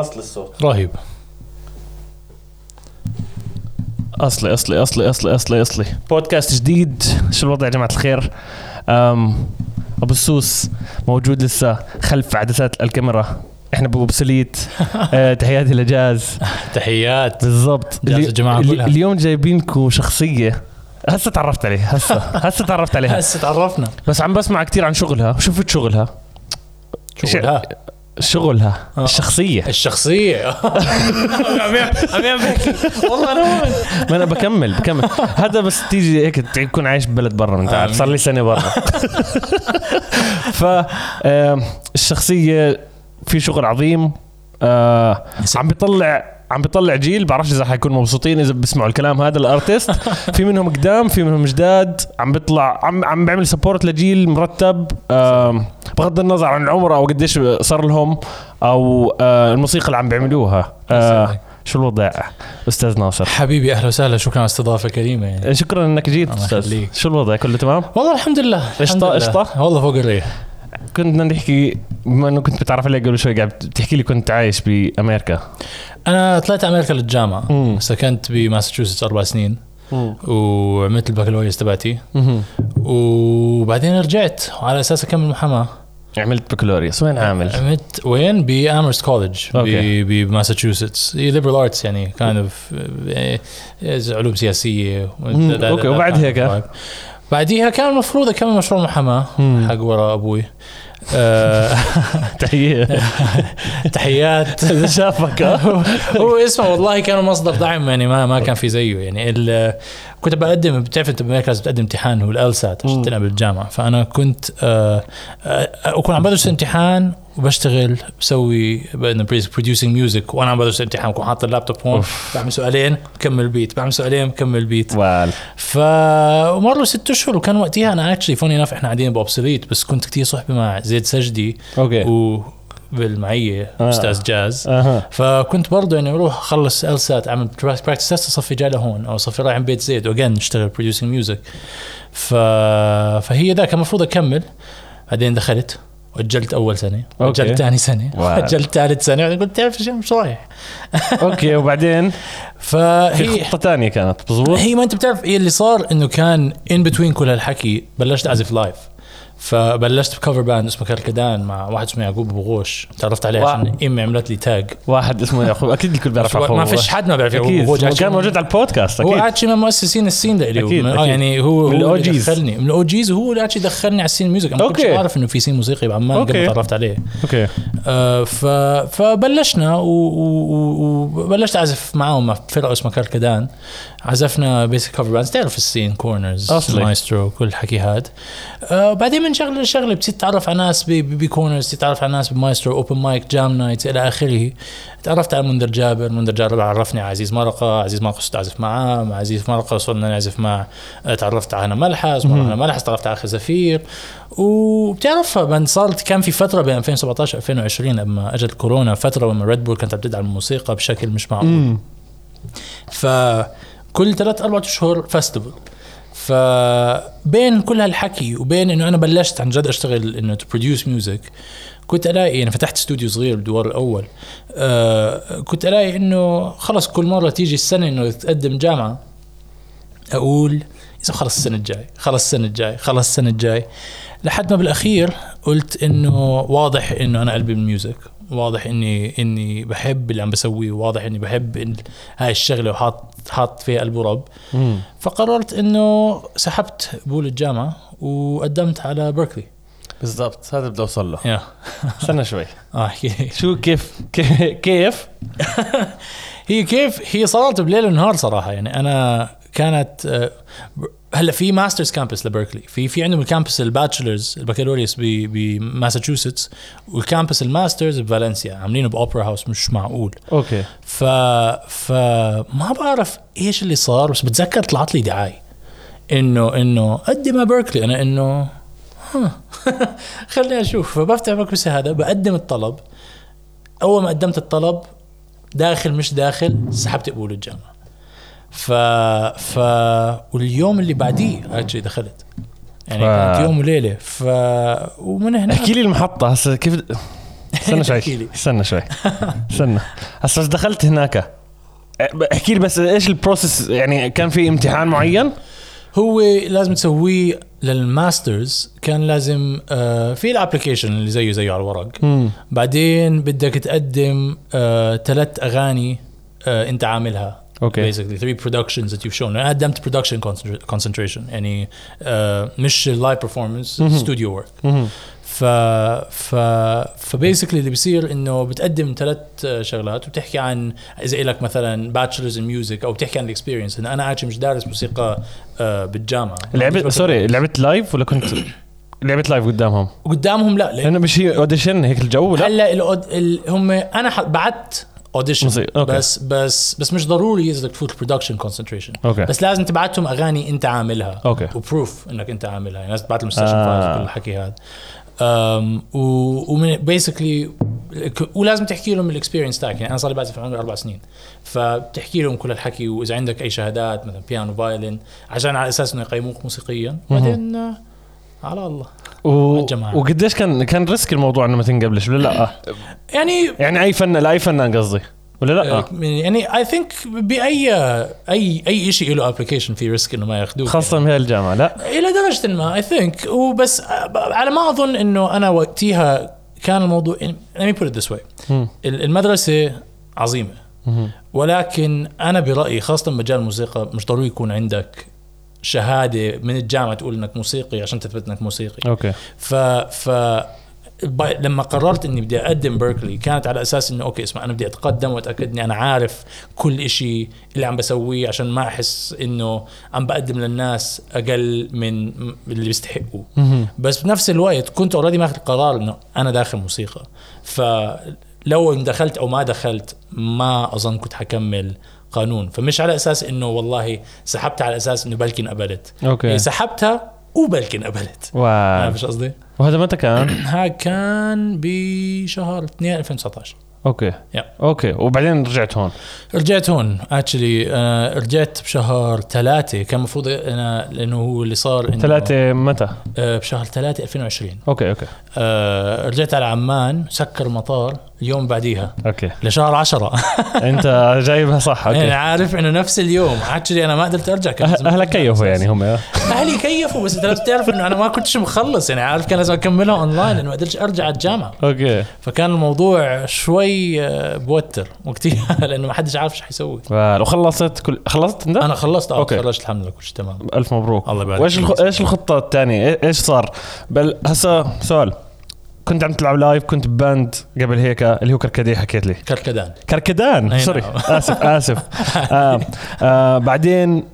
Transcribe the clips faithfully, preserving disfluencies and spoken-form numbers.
اصل الصوت رهيب. اصلي اصلي اصلي اصلي اصلي اصلي بودكاست جديد. شو الوضع يا جماعه الخير؟ ابو السوس موجود لسه خلف عدسات الكاميرا. احنا بوبسليت. آه، تحياتي لجاز. تحيات بالضبط. جاز الجماعه كلها. اليوم جايبينكم شخصيه هسه تعرفت عليها هسه هسه تعرفت عليها هسه تعرفنا بس عم بسمع كتير عن شغلها. شفت شغلها شغلها شغلها آه. الشخصية الشخصية أمام بحكي والله أنا ما أنا بكمل بكمل هذا بس تيجي هيك تكون عايش ببلد برا من تعال صار لي سنة برا. فالشخصية في شغل عظيم آه عم بيطلع عم بيطلع جيل بعرفش إذا حيكون مبسوطين إذا بسمعوا الكلام هذا. الأرتيست في منهم قدام في منهم جداد عم بيطلع عم عم بعمل سبورت لجيل مرتب بغض النظر عن العمر أو قديش صار لهم أو الموسيقى اللي عم بيعملوها. شو الوضع أستاذ ناصر حبيبي؟ أهلا وسهلا. شكرا على استضافة كريمة يعني. شكرا إنك جيت أستاذ. شو الوضع كله تمام؟ والله الحمد لله. قشطة قشطة والله فوق الريح. كنت نحكي بما انه كنت بتعرف علي قبل شوي قاعد بتحكي لي كنت عايش بامريكا. انا طلعت امريكا للجامعه. مم. سكنت بماساتشوستس اربع سنين وعملت البكالوريوس تبعتي وبعدين رجعت على اساس اكمل محاماه. عملت بكالوريوس وين؟ عامل عملت وين؟ بأمهرست كوليدج بماساتشوستس. ليبرال ارتس يعني كايند اوف علوم سياسيه. اوكي. وبعد هيك بعديها كان المفروض أكمل مشروع محاماة حق وراء أبوي. تحيات تحيات إذا شافك. هو اسمه والله كانوا مصدر دعم يعني ما ما كان في زيه يعني. كنت بقدم بتعرف أنت بأمريكا لازم تقدم امتحان هو الألسات عشان تلعب بالجامعة. فأنا كنت أكون عم بدرس امتحان وبشتغل بسوي producing music وأنا عم بدرس امتحان وكون حاط اللابتوب هون بعمل سؤالين بكمل بيت بعمل سؤالين بكمل بيت. فمروا ست أشهر وكان وقتها أنا actually funny enough إحنا عادين بأبسليت بس كنت كتير صحبي مع زيد سجدي أوكي. و بالمعية آه. أستاذ جاز آه. فكنت برضو يعني أروح خلص ألسات أعمل براكتس تست صفي جالة هون أو صفي رايح بيت زيد وقاعد نشتغل producing music. ف... فهي ذا كان مفروض أكمل بعدين دخلت أجلت أول سنة أجلت ثاني سنة أجلت ثالث سنة يعني قلت تعرف شيء مش رايح. أوكي. وبعدين فهي خطة تانية كانت بظبط. هي ما أنت بتعرف إيه اللي صار إنه كان in between كل هالحكي بلشت أعزف لايف. فبلشت بكفر باند اسمه كركدان مع واحد اسمه يعقوب بغوش تعرفت عليه عشان إمي عملت لي تاج. واحد اسمه يعقوب أكيد الكل بيعرف يعقوب. ما فيش حد ما بيعرف يعقوب. كان موجود على البودكاست أكيد. هو عاد شيء من مؤسسين السين ده اللي يعني هو اللي دخلني من الأوجيز وهو اللي عاد يدخلني على السين ميوزك. أنا كنت أعرف إنه في سين موسيقي بعمان قبل تعرفت عليه. أوكي. آه ف فبلشنا وبلشت أعزف معهم في فرقة اسمه كركدان. عزفنا بيسك كفر باند تعرف السين كورنرز مايسترو كل حكي هاد. آه بعدين من شغله لشغله بتتعرف على ناس بكورنرز تتعرف على ناس بمايسترو اوبن مايك جام نايت الى اخره. تعرفت على منذر جابر. منذر جابر عرفني على عزيز مرقه. عزيز مرقه صرت اعزف معاه. مع عزيز مرقه صرنا نعزف مع تعرفت على هنا ملحس وهنا ملحس تعرفت على خي زفير وبتعرف من صارت كان في فتره بين ألفين وسبعطعش ألفين وعشرين لما اجت الكورونا فتره لما ريد بول كانت بتدعم الموسيقى بشكل مش معقول. فكل ثلاث اربع اشهر فيستيفال. فبين كل هالحكي وبين انه انا بلشت عن جد اشتغل انه تو بروديوس ميوزك كنت الاقي انا فتحت استوديو صغير بالدوار الاول. آه كنت الاقي انه خلص كل مره تيجي السنه انه تقدم جامعه اقول اذا خلص السنه الجاي خلص السنه الجاي خلص السنه الجاي لحد ما بالاخير قلت انه واضح انه انا قلبي بالميوزك. واضح اني اني بحب اللي عم بسويه. واضح اني بحب إن هاي الشغله وحاط حاط فيها قلب ورب. فقررت انه سحبت قبول الجامعه وقدمت على بيركلي. بالضبط هذا بدي اوصل له. استنى شوي اه احكي شو كيف كيف هي كيف هي صارت بليل ونهار صراحه يعني. انا كانت هلا في ماسترز كامبس لبيركلي في في عندهم الكامبس الباتشلرز البكالوريوس بماساتشوستس والكامبس الماسترز بفالنسيا عاملينه بأوبرا هاوس مش معقول. اوكي. ف فما بعرف ايش اللي صار بس بتذكر طلعت لي دعاية انه انه قدم بيركلي. انا انه خليني اشوف. فبفتح بكبس هذا بقدم الطلب. اول ما قدمت الطلب داخل مش داخل سحبت قبول الجامعة. ف ف واليوم اللي بعديه اجي دخلت يعني ف... كانت يوم وليله. ف ومن هنا احكي لي المحطه هسه كيف استنى شوي استنى شوي استنى هسه دخلت هناك احكي لي بس ايش البروسيس؟ يعني كان في امتحان معين هو لازم تسويه للماسترز؟ كان لازم آه في الابليكيشن اللي زيه زيه على الورق م. بعدين بدك تقدم آه ثلاث اغاني آه انت عاملها اوكي basically three productions that you've shown. انا قدمت production concentration يعني آه مش live performance م-م. studio work م-م. ف ف فبيسكلي اللي بيصير انه بتقدم ثلاث شغلات وبتحكي عن اذا لك مثلا باتشلرز ان ميوزك او بتحكي عن الاكسبيرينس. انا عايش مش دارس موسيقى بالجامعه. لعبت سوري لعبت لايف ولا كنت لعبت لايف قدامهم قدامهم لا لانه مش اوديشن هيك الجو. لا هلا ال... هم انا بعت اوديشن بس بس بس مش ضروري اذا بدك تفوت البرودكشن كونسنتريشن بس لازم تبعتهم اغاني انت عاملها وبروف انك انت عاملها. يعني لازم تبعت لهم السيشن فايلز وكل الحكي هذا امم um, و بيسكلي ولازم تحكي لهم الاكسبيرينس تاعك. يعني انا صار لي بعزف عمري اربع سنين فبتحكي لهم كل الحكي واذا عندك اي شهادات مثلا بيانو فايلين عشان على اساس انه يقيموك موسيقيا بعدين على الله و... وقديش كان كان ريسك الموضوع انه ما تنقبلش ولا لا؟ يعني يعني اي فن لا اي فنان قصدي ولا لا يعني اي ثينك باي اي اي شيء له ابلكيشن في ريسك انه ما ياخذوه خاصه من هالجامعه. لا الى درجه ما اي ثينك وبس على ما اظن انه انا وقتها كان الموضوع يعني put it this way. المدرسه عظيمه ولكن انا برايي خاصه مجال الموسيقى مش ضروري يكون عندك شهاده من الجامعه تقول انك موسيقي عشان تثبت انك موسيقي. اوكي ف ف لما قررت اني بدي اقدم بيركلي كانت على اساس انه اوكي اسمع انا بدي اتقدم واتاكد اني انا عارف كل إشي اللي عم بسويه عشان ما احس انه عم بقدم للناس اقل من اللي بيستحقوه. بس بنفس الوقت كنت اوريدي ماخذ قرار انه انا داخل موسيقى فلو دخلت او ما دخلت ما اظن كنت حكمل قانون. فمش على اساس انه والله سحبت على اساس انه بلكي انقبلت. اوكي سحبتها وبلكي انقبلت. ما فيش قصدي. وهذا متى كان؟ ها كان بشهر اثنين ألفين وتسعة عشر. اوكي yeah. اوكي وبعدين رجعت هون رجعت هون اكشلي انا رجعت بشهر ثلاثة. كان المفروض انا لانه هو اللي صار انه ثلاثة متى؟ بشهر ثلاثة ألفين وعشرين. اوكي اوكي أه رجعت على عمان سكر المطار اليوم بعديها اوكي لشهر عشرة. انت جايبها صح اوكي. انا عارف انه نفس اليوم اكشلي انا ما قدرت ارجع. اهلك كيفوا يعني هم اهلي كيفوا بس انت بتعرف انه انا ما كنتش مخلص يعني عارف كان لازم اكملها اونلاين لانه ما قدرتش ارجع على الجامعة. اوكي فكان الموضوع شوي بوتر وقتها لانه ما حدش عارف ايش حيسوي. وخلصت كل خلصت انت؟ انا خلصت اه خلصت الحمد لله كل شيء تمام. الف مبروك الله يبارك. وايش الخ... ايش الخطه الثانيه؟ ايش صار؟ بل هسه سؤال كنت عم تلعب لايف كنت باند قبل هيك اللي هو كركدي حكيت لي كركدان كركدان سوري اسف اسف آه. آه. بعدين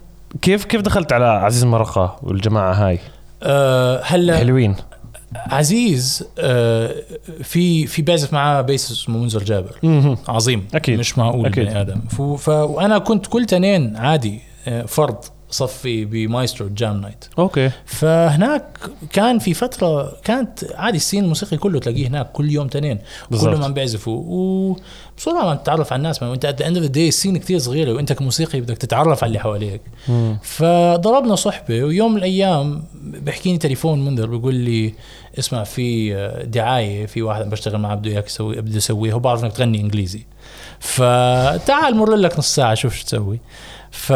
كيف كيف دخلت على عزيز مرقه والجماعه هاي آه هلا حلوين. عزيز في في بعزف معاه بيس اسمه منذر جابر عظيم أكيد. مش معقول بني آدم ف وانا كنت كل تنين عادي فرد صفي بمايسترو جام نايت. اوكي فهناك كان في فتره كانت عادي السين الموسيقي كله تلاقيه هناك كل يوم تنين كلهم عم بيعزفوا وبصراحه عم تتعرف على الناس. وانت at the end of the day السين كتير صغيره وانت كموسيقي بدك تتعرف على اللي حواليك. فضربنا صحبه ويوم من الايام بحكيني تليفون منذر بيقول لي اسمع في دعايه في واحد بشتغل معه بده اياك تسوي بده يسويه وبعرف انك تغني انجليزي فتعال مر لك نص ساعه شوف شو تسوي. ف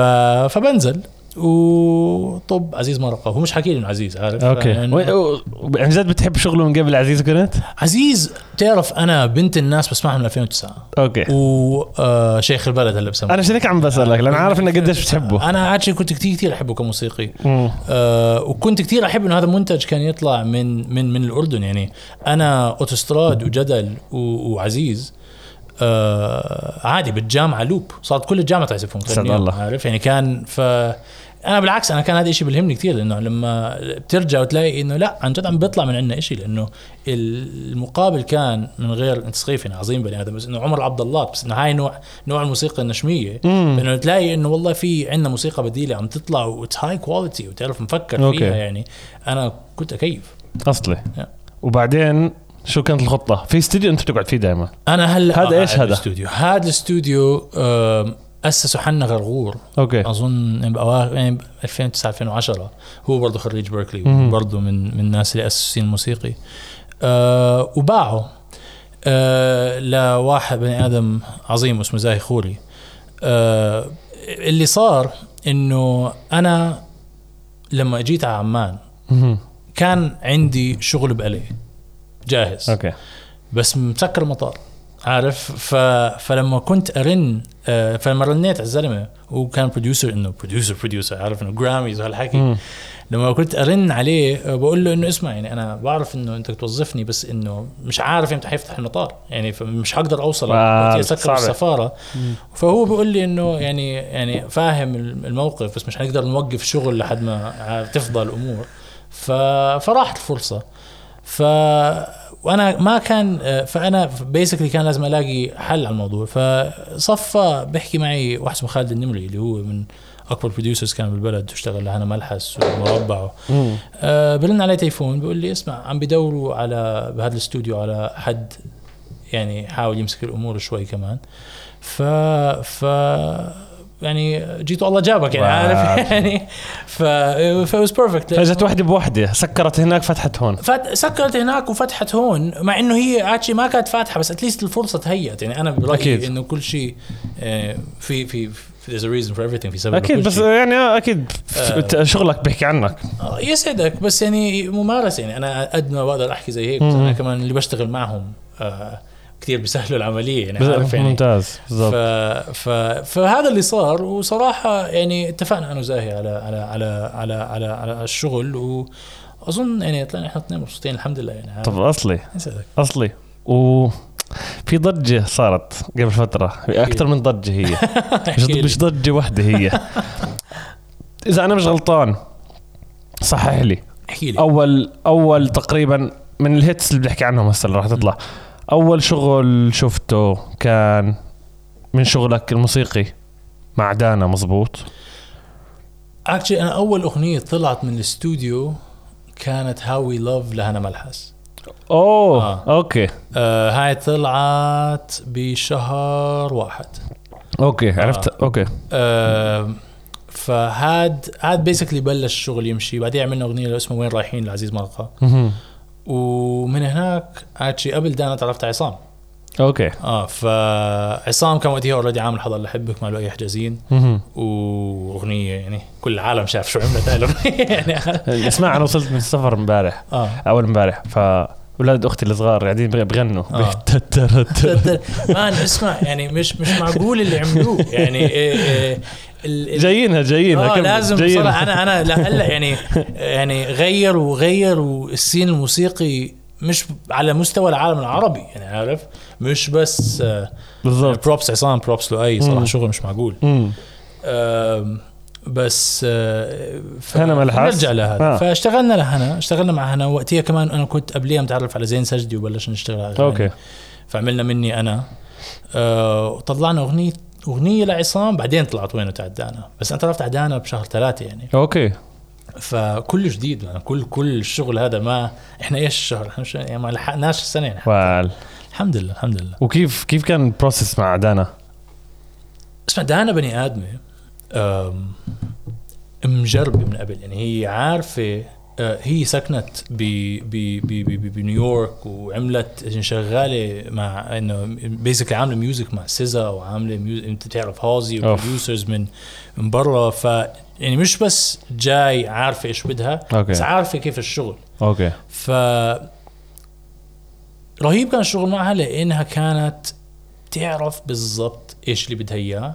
فبنزل و طب عزيز مرقه هو مش حكي لي انه عزيز عارف اوكي يعني و... وعنجد بتحب شغله من قبل عزيز؟ كنت عزيز بتعرف انا بنت الناس بسمعها من ألفين وتسعة اوكي وشيخ البلد هلا بسمعه. انا شنك عم بسالك لان عارف انك قديش بتحبه. انا عاد كنت كتير كتير احبه كموسيقي آه وكنت كتير احب انه هذا منتج كان يطلع من من من الاردن. يعني انا اوتوستراد وجدل و... وعزيز آه عادي بالجامعه لوب صارت كل الجامعه تعزفهم عارف يعني كان ف انا بالعكس انا كان هذا الشيء بيلهمني كثير لانه لما بترجع وتلاقي انه لا عن جد عم بيطلع من عندنا شيء لانه المقابل كان من غير انت سخيف عظيم بني ادم بس انه عمر عبد الله بس انه هاي نوع نوع الموسيقى النشميه انه تلاقي انه والله في عندنا موسيقى بديله عم تطلع وهاي كواليتي وتعرف مفكر أوكي. فيها يعني انا كنت اكيف اصلي يعني. وبعدين شو كانت الخطه في استوديو انت بتقعد فيه دائما؟ انا هلا هذا ايش هذا الاستوديو؟ هذا الاستوديو اسسه حنا غرغور أوكي. اظن بأواخر ألفين وتسعة ألفين وعشرة هو برضه خريج بيركلي برضه من من الناس اللي اسسوا السين الموسيقي أه وباعه آه لواحد بني آدم عظيم اسمه زاهي خوري. آه اللي صار إنه أنا لما جيت على عمان كان عندي شغل بألي جاهز أوكي. بس مسكر المطار عارف. ف... فلما كنت أرن آه فلما رنيت على الزلمة وكان بروديوسر إنه بروديوسر بروديوسر عارف إنه جراميز وهالحكي. لما كنت أرن عليه بقول له إنه اسمع يعني أنا بعرف إنه أنت توظفني بس إنه مش عارف إمتى حيفتح المطار يعني مش هقدر أوصل وقت يسكر السفارة. مم. فهو بيقول لي إنه يعني يعني فاهم الموقف بس مش هنقدر نوقف شغل لحد ما تفضى الأمور. ف... فراحت الفرصة. ف وانا ما كان فانا بيسكلي كان لازم الاقي حل على الموضوع. فصفى بحكي معي واحد اسمه خالد النمري اللي هو من اكبر بروديوسرز كان بالبلد واشتغل لهنا ملحس ومربعه. أه برن علي تليفون بيقول لي اسمع عم بدوروا على بهذا الاستوديو على حد يعني حاول يمسك الامور شوي كمان. ف ف يعني جيتوا الله جابك يعني عارف يعني. ف فوز بيرفكت. فجت واحدة بوحدة سكرت هناك فتحت هون فت... سكرت هناك وفتحت هون مع إنه هي عادي ما كانت فاتحة بس أتليست الفرصة تهيأت يعني. أنا برأيي إنه كل شيء في في there's a reason for everything في سبب أكيد بس شيء. يعني أكيد آه شغلك بيحكي عنك آه يسعدك بس يعني ممارسة يعني أنا قد ما بقدر أحكي زي هيك. أنا كمان اللي بشتغل معهم آه كتير بيسهلوا العملية يعني عارف يعني ممتاز. ف... ف... فهذا اللي صار. وصراحة يعني اتفقنا أنا وزاهي على على على على على, على الشغل وأظن يعني طلعنا إحنا اثنين مبسوطين الحمد لله يعني. طب أصلي أصلي وفي ضجة صارت قبل فترة أكثر من ضجة هي مش ضجة واحدة هي إذا أنا مش غلطان صحح لي أول أول تقريبا من الهيتس اللي بحكي عنهم هسه راح تطلع. أول شغل شفته كان من شغلك الموسيقي مع دانا مظبوط؟ أكتشلي أنا أول أغنية طلعت من الاستوديو كانت How We Love لهنا ملحس. أوه آه. أوكي آه هاي طلعت بشهر واحد. أوكي عرفت آه. أوكي آه فهاد هاد بيسكلي بلش الشغل يمشي. بعدين عملنا أغنية اسمها وين رايحين لعزيز مرقة. مهم. ومن هناك عادشي قبل دانا تعرفت عصام. اوكي اه فعصام كان وقتها اوريدي عامل حضر لحبك ماله اي حجازين واغنيه يعني كل العالم شاف شو عملت هاي يعني. اسمع انا وصلت من السفر امبارح آه. اول امبارح فاولاد اختي الصغار قاعدين بغنوا آه. مان اسمع يعني مش مش معقول اللي عملوه يعني إيه إيه جايينها جايينها آه لازم جايين. بصراحة أنا أنا لهلا يعني يعني غير وغير والسين الموسيقي مش على مستوى العالم العربي يعني عارف مش بس بالضبط. بروبس عصام بروبس لؤي صراحة شغل مش معقول. بس هنا ملحس نرجع لهذا آه. فاشتغلنا لهنا اشتغلنا مع هنا وقتها كمان أنا كنت قبليها متعرف على زين سجدي وبلشنا نشتغل على أوكي. فعملنا مني أنا أه وطلعنا أغنية أغنية لعصام بعدين طلعت وينه تعدانا بس أنا طلعت عدانا بشهر ثلاثة يعني أوكي. فكل جديد يعني كل كل الشغل هذا ما إحنا إيش شهر إحنا يعني ما لحقناش السنة يعني وال الحمد لله الحمد لله. وكيف كيف كان البروسيس مع دانا؟ اسمع دانا بني آدمة مجربة من قبل يعني هي عارفة هي سكنت بنيويورك وعملت شغالة مع إنه بيسكلي عاملة ميوزك مع سيزا وعاملة ميوزك أنت تعرف هازي وبروديوسرز من من برا ف يعني مش بس جاي عارفة إيش بدها أوكي. بس عارفة كيف الشغل أوكي. ف رهيب كان الشغل معها لأنها كانت تعرف بالضبط إيش اللي بدها إياه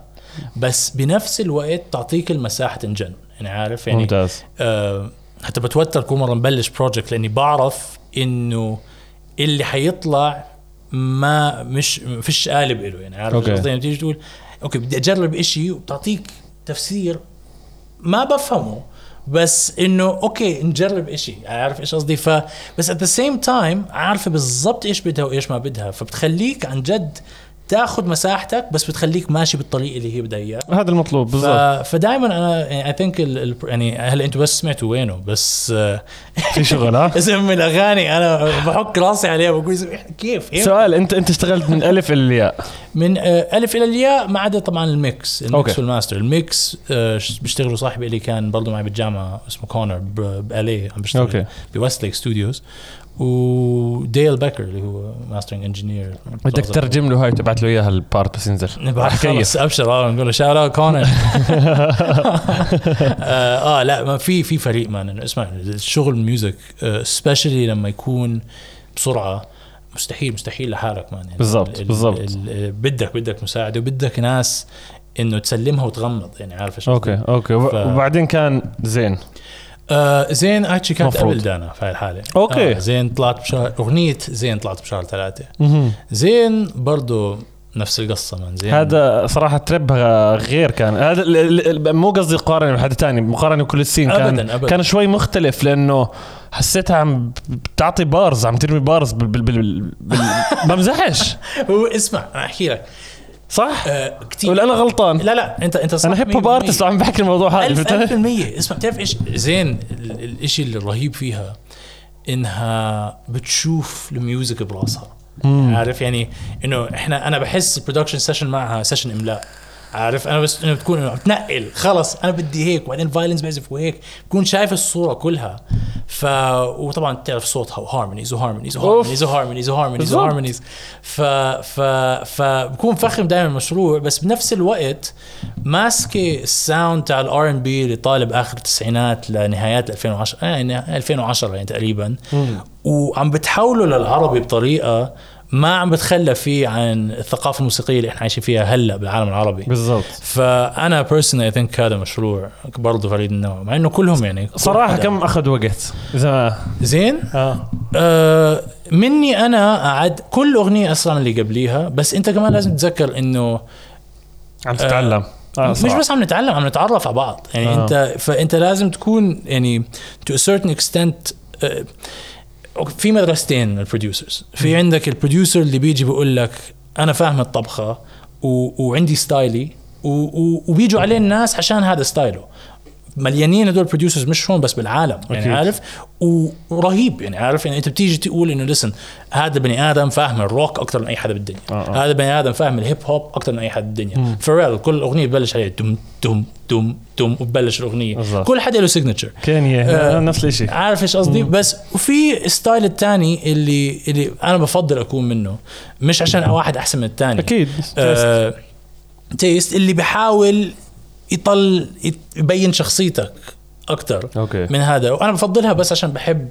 بس بنفس الوقت تعطيك المساحة تنجن يعني عارف يعني ممتاز. آه حتى بتوتر كل مرة نبلش بروجكت لأني بعرف إنه اللي حيطلع ما مش فيش قالب إله يعني عارف قصدي بتيجي تقول أوكي بدي أجرب إشي وبتعطيك تفسير ما بفهمه بس إنه أوكي نجرب إشي عارف إيش قصدي ف بس at the same time عارفة بالضبط إيش بدها وإيش ما بدها فبتخليك عن جد تأخذ مساحتك بس بتخليك ماشي بالطريقة اللي هي بدها إياه هذا المطلوب بالضبط. فدائما أنا يعني I think ال يعني هل أنتوا بس سمعتوا وينه بس في شغل ها اسم الأغاني أنا بحك راسي عليها وأقول كيف إيه؟ سؤال أنت أنت اشتغلت من ألف إلى الياء من ألف إلى الياء ما عدا طبعا الميكس الميكس أوكي. والماستر الميكس بيشتغلوا صاحبي اللي كان برضو معي بالجامعة اسمه كونر بأليه عم بيشتغل بوستليك ستوديوز وديل بيكر اللي هو ماسترينج انجينير. بدك ترجم له هاي تبعت له اياها البارت بس ينزل بس ابشر نقول شاوت اوت كونر. اه لا ما في في فريق مان اسمع الشغل الميوزك سبيشلي لما يكون بسرعه مستحيل مستحيل لحالك مان. بالضبط بالضبط بدك بدك مساعده وبدك ناس انه تسلمها وتغمض يعني عارف ايش. اوكي اوكي ف... وبعدين كان زين آه زين أتشي كانت قبل دانا في الحالة. أوكي. آه زين طلعت بشهر أغنية زين طلعت بشهر ثلاثة. زين برضو نفس القصة من زين. هذا صراحة ترب غير كان هذا مو قصدي قارن بحد تاني مقارنة بكل السين كان أبداً أبداً. كان شوي مختلف لأنه حسيتها عم بتعطي بارز عم ترمي بارز بال بال بال بمزحش. اسمع أحكي لك. صح أه كتير ولا انا غلطان؟ لا لا انت انت صح. انا هيب هوب ارتست عم بحكي الموضوع هذا مية بالمية. اسمع بتعرف ايش زين الاشي اللي رهيب فيها انها بتشوف الميوزك براسها عارف يعني انه احنا انا بحس البرودكشن سيشن معها سيشن املاء عارف انا بس انه بتكون انه بتنقل خلص انا بدي هيك وبعدين فايلنس بعزف وهيك بكون شايف الصوره كلها ف وطبعا بتعرف صوتها وهارمونيز وهارمونيز وهارمونيز وهارمونيز وهارمونيز وهارمونيز ف ف فبكون فخم دائما المشروع بس بنفس الوقت ماسكه الساوند تاع الار ان بي اللي طالب اخر التسعينات لنهايات ألفين وعشرة يعني ألفين وعشرة يعني تقريبا وعم بتحوله للعربي بطريقه ما عم بتخلى فيه عن الثقافة الموسيقية اللي احنا عايشين فيها هلأ بالعالم العربي. بالضبط. فأنا personally I think هذا مشروع برضو فريد النوع مع انه كلهم يعني صراحة كم اخذ وقت إذا زين آه. آه مني انا قعد كل اغنية اسرع من اللي قبليها بس انت كمان لازم تتذكر انه عم تتعلم آه آه مش بس عم نتعلم عم نتعرف على بعض يعني آه. انت فانت لازم تكون يعني to a certain extent آه في مدرستين البروديوسرز في عندك البروديوسر اللي بيجي بيقول لك انا فاهم الطبخه و... وعندي ستايلي و... و... وبيجوا عليه الناس عشان هذا ستايله مليانين هذول البروديوسرز مش هون بس بالعالم يعني أكيد. عارف ورهيب يعني عارف يعني انت بتيجي تقول انه لسن هذا بني ادم فاهم الروك اكتر من اي حدا بالدنيا آه. هذا بني ادم فاهم الهيب هوب اكتر من اي حدا بالدنيا فريل كل اغنيه ببلش عليه دم دم دم دم وببلش الاغنيه بالزبط. كل حدا له سيجنتشر كانيا نفس الشيء عارف ايش قصدي بس وفي ستايل الثاني اللي اللي انا بفضل اكون منه مش عشان واحد احسن من الثاني اكيد آه تيست اللي بحاول يطل يبين شخصيتك أكتر أوكي. من هذا وأنا بفضلها بس عشان بحب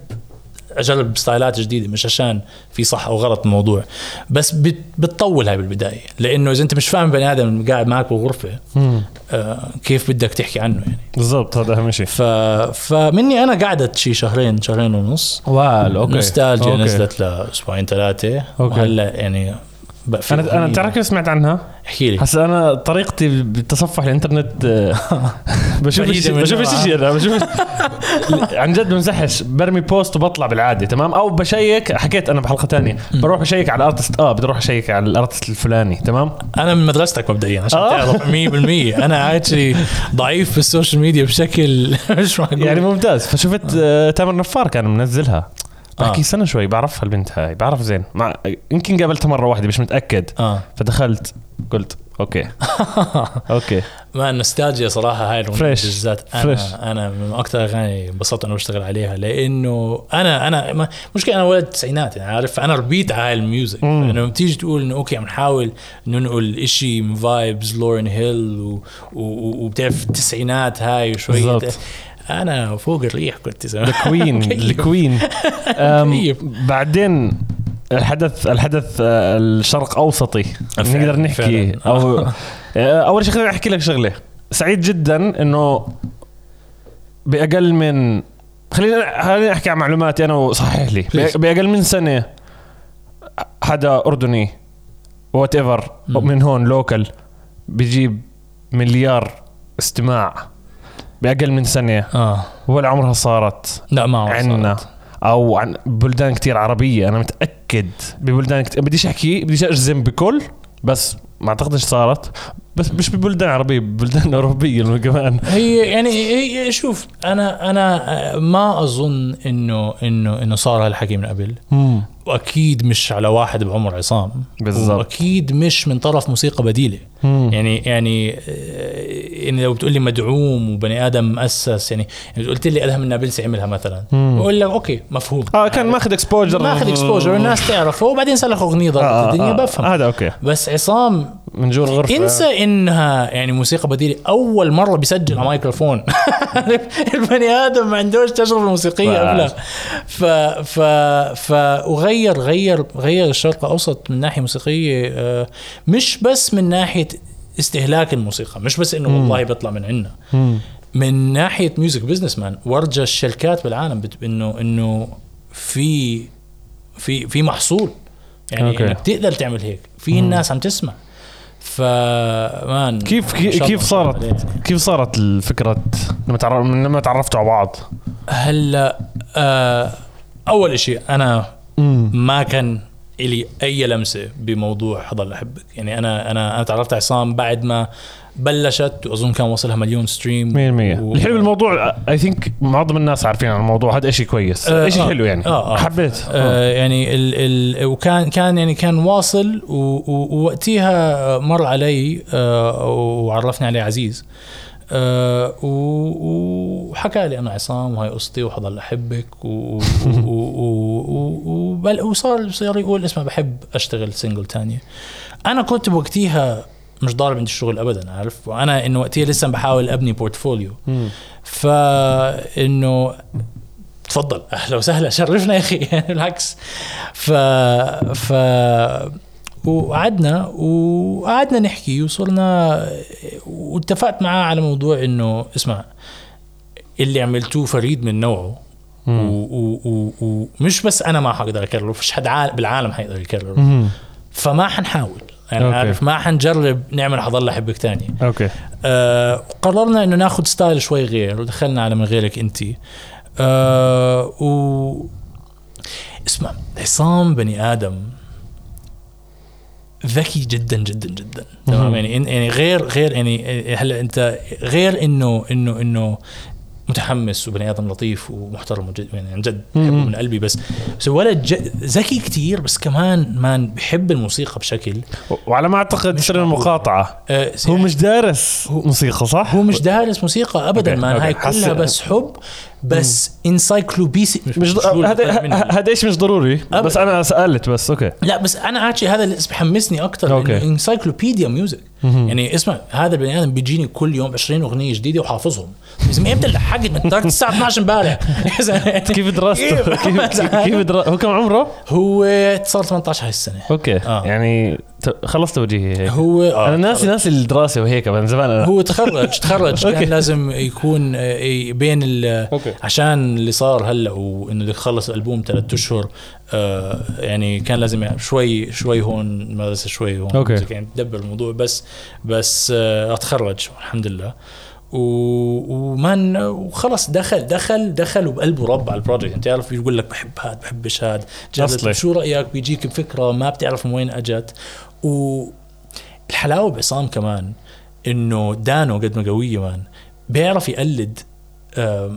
أجرب ستايلات جديدة مش عشان في صح أو غلط الموضوع بس بتطول هاي بالبداية لأنه إذا أنت مش فاهم بني آدم قاعد معك بالغرفة آه كيف بدك تحكي عنه يعني بالضبط هذا أهم شيء ف... فمني أنا قعدت شي شهرين شهرين ونص نوستالجيا نزلت لأسبوعين ثلاثة وهلا يعني أنا أنا تعرف كيف سمعت عنها؟ احكي لي. هسا أنا طريقتي بالتصفح الإنترنت بشوف شيء بشوف شيء أنا بشوف عن جد منزحش برمي بوست وبطلع بالعادة تمام أو بشيك حكيت أنا بحلقة تانية بروح أشيك على الأرتست آه بدي أروح أشيك على الأرتست الفلاني تمام أنا من مدرستك مبدئيا عشان تعرف مية بالمية أنا actually ضعيف في السوشيال ميديا بشكل مش معقول يعني ممتاز فشوفت تامر نفار كان منزلها بحكي آه. سنة شوي بعرفها البنت هاي بعرف زين مع يمكن قابلتها مرة واحدة مش متأكد آه. فدخلت قلت أوكي أوكي ما النوستالجيا صراحة هاي الأغنية بالذات أنا أنا من أكتر أغاني انبسطت أنا بشتغل عليها لأنه أنا أنا مشكلة أنا ولد التسعينات يعني عارف فأنا ربيت على الميوزك لما بتيجي تقول إنه أوكي عم نحاول ننقل إشي من فايبز لورين هيل و وبتعرف التسعينات هاي وشوية أنا فوق الريح كنت زمان الكوين الكوين بعدين الحدث الحدث الشرق أوسطي نقدر نحكي أو أول شيء خليني أحكي لك شغلة سعيد جدا إنه بأقل من خلينا خلينا أحكي عن معلوماتي أنا وصحيح لي بأقل من سنة حدا أردني whatever من هون لوكال بيجيب مليار استماع بأقل من سنة آه. ولا عمرها صارت لا ما عنا صارت. أو عن بلدان كتير عربية أنا متأكد ببلدان كتير بديش أحكي بديش أجزم بكل بس ما أعتقدش صارت بس مش ببلدان عربية، ببلدان أوروبية كمان. هي يعني هي شوف أنا أنا ما أظن إنه إنه إنه صار هالحكي من قبل. مم. وأكيد مش على واحد بعمر عصام. بالضبط. وأكيد مش من طرف موسيقى بديلة. مم. يعني يعني إن لو بتقولي مدعوم وبني آدم مؤسس، يعني قلت لي أدهم النابلس يعملها مثلاً، وقول لك أوكي مفهوم. آه كان ماخد إكسبوجر. ماخد إكسبوجر الناس تعرفه وبعدين سلخ أغنية ضربت آه الدنيا آه بفهم. هذا آه أوكي. بس عصام. من جور غرفة. انسى انها يعني موسيقى بديلة. اول مرة بيسجل على مايكروفون. البني آدم ما عندوش تجربة موسيقية قبلها. ف ف ف وغير غير غير الشرق الاوسط من ناحية موسيقية، مش بس من ناحية استهلاك الموسيقى، مش بس انه والله بيطلع من عنا، من ناحية ميوزك بزنس مان. ورجى الشركات بالعالم انه انه في في في محصول، يعني انك تقدر تعمل هيك، في الناس عم تسمع. فمان كيف كيف صارت كيف صارت الفكرة لما تعرف لما تعرفتوا على بعض؟ هلا آه أول إشي أنا ما كان إلي أي لمسة بموضوع حضل أحبك. يعني أنا أنا أنا تعرفت على عصام بعد ما بلشت، وأظن كان وصلها مليون ستريم. مية مية. و... الحلو الموضوع I think معظم الناس عارفين عن الموضوع هذا، إشي كويس، آه إشي آه حلو يعني. آه آه حبيت. آه يعني ال ال وكان كان يعني كان واصل، ووقتها مر علي آه وعرفني عليه عزيز، آه وحكى لي أنا عصام وهي قصتي وحضل أحبك، وصار صار يقول اسمه بحب أشتغل سينجل تانية. أنا كنت بوقتها مش ضارب عند الشغل أبداً، عارف، وأنا إنه وقتها لسه بحاول أبني بورتفوليو. فإنه تفضل أهلا وسهلا شرفنا يا أخي، يعني العكس. ف ف وقعدنا وقعدنا نحكي وصرنا، واتفقت معاه على موضوع إنه اسمع اللي عملتوه فريد من نوعه، ومش بس أنا ما حقدر أكرره، فش حد بالعالم حيقدر يكرره، فما حنحاول. يعني أوكي. عارف ما حنجرب نعمل حضل أحبك تاني. أوكي. آه قررنا إنه ناخد ستايل شوي غير، ودخلنا على من غيرك أنتي. آه و اسمع عصام بني آدم ذكي جدا جدا جدا. تمام. يعني يعني غير غير يعني هلا أنت غير إنه إنه إنه متحمس وبني آدم لطيف ومحترم وجد، يعني عن جد بحبه من قلبي. بس بس ولد ذكي كتير، بس كمان مان بحب الموسيقى بشكل، وعلى ما أعتقد سر المقاطعة أه هو مش دارس موسيقى، صح؟ هو مش دارس موسيقى أبدا. مان هاي كلها بس حب، بس انسايكلوبيسي مش هذا إيش مش ضروري أبداً. بس أنا سألت بس أوكي. لا بس أنا عايش هذا اللي بحمسني أكتر، انسايكلوبيديا ميوزك. يعني اسمع هذا البني آدم بيجيني كل يوم عشرين أغنية جديدة وحافظهم. بس ما يبدأ لحقت من تارت الساعة اثناعش امبارح. كيف دراسته؟ كيف دراسته؟ هو كم عمره؟ هو صار ثمانية عشر هالسنة. أوكي. آه. يعني خلصت توجيهي. هو آه أنا ناسي ناسي الدراسة وهيك من زمان. أنا. هو تخرج تخرج كان لازم يكون بين ال عشان اللي صار هلا، وإنه يخلص الألبوم ثلاثة أشهر. آه يعني كان لازم شوي شوي هون مدرسة شوي هون. أوكي. يعني تدبر الموضوع بس بس آه أتخرج الحمد لله. ومن وخلص دخل دخل دخل وبقلبه رب على البروجكت. انت عارف يقول لك بحب هاد بحبش هاد، شو رأيك، بيجيك بفكرة ما بتعرف من وين أجت. والحلاوة بعصام كمان إنه دانو قد ما قوية، مان بيعرف يقلد آه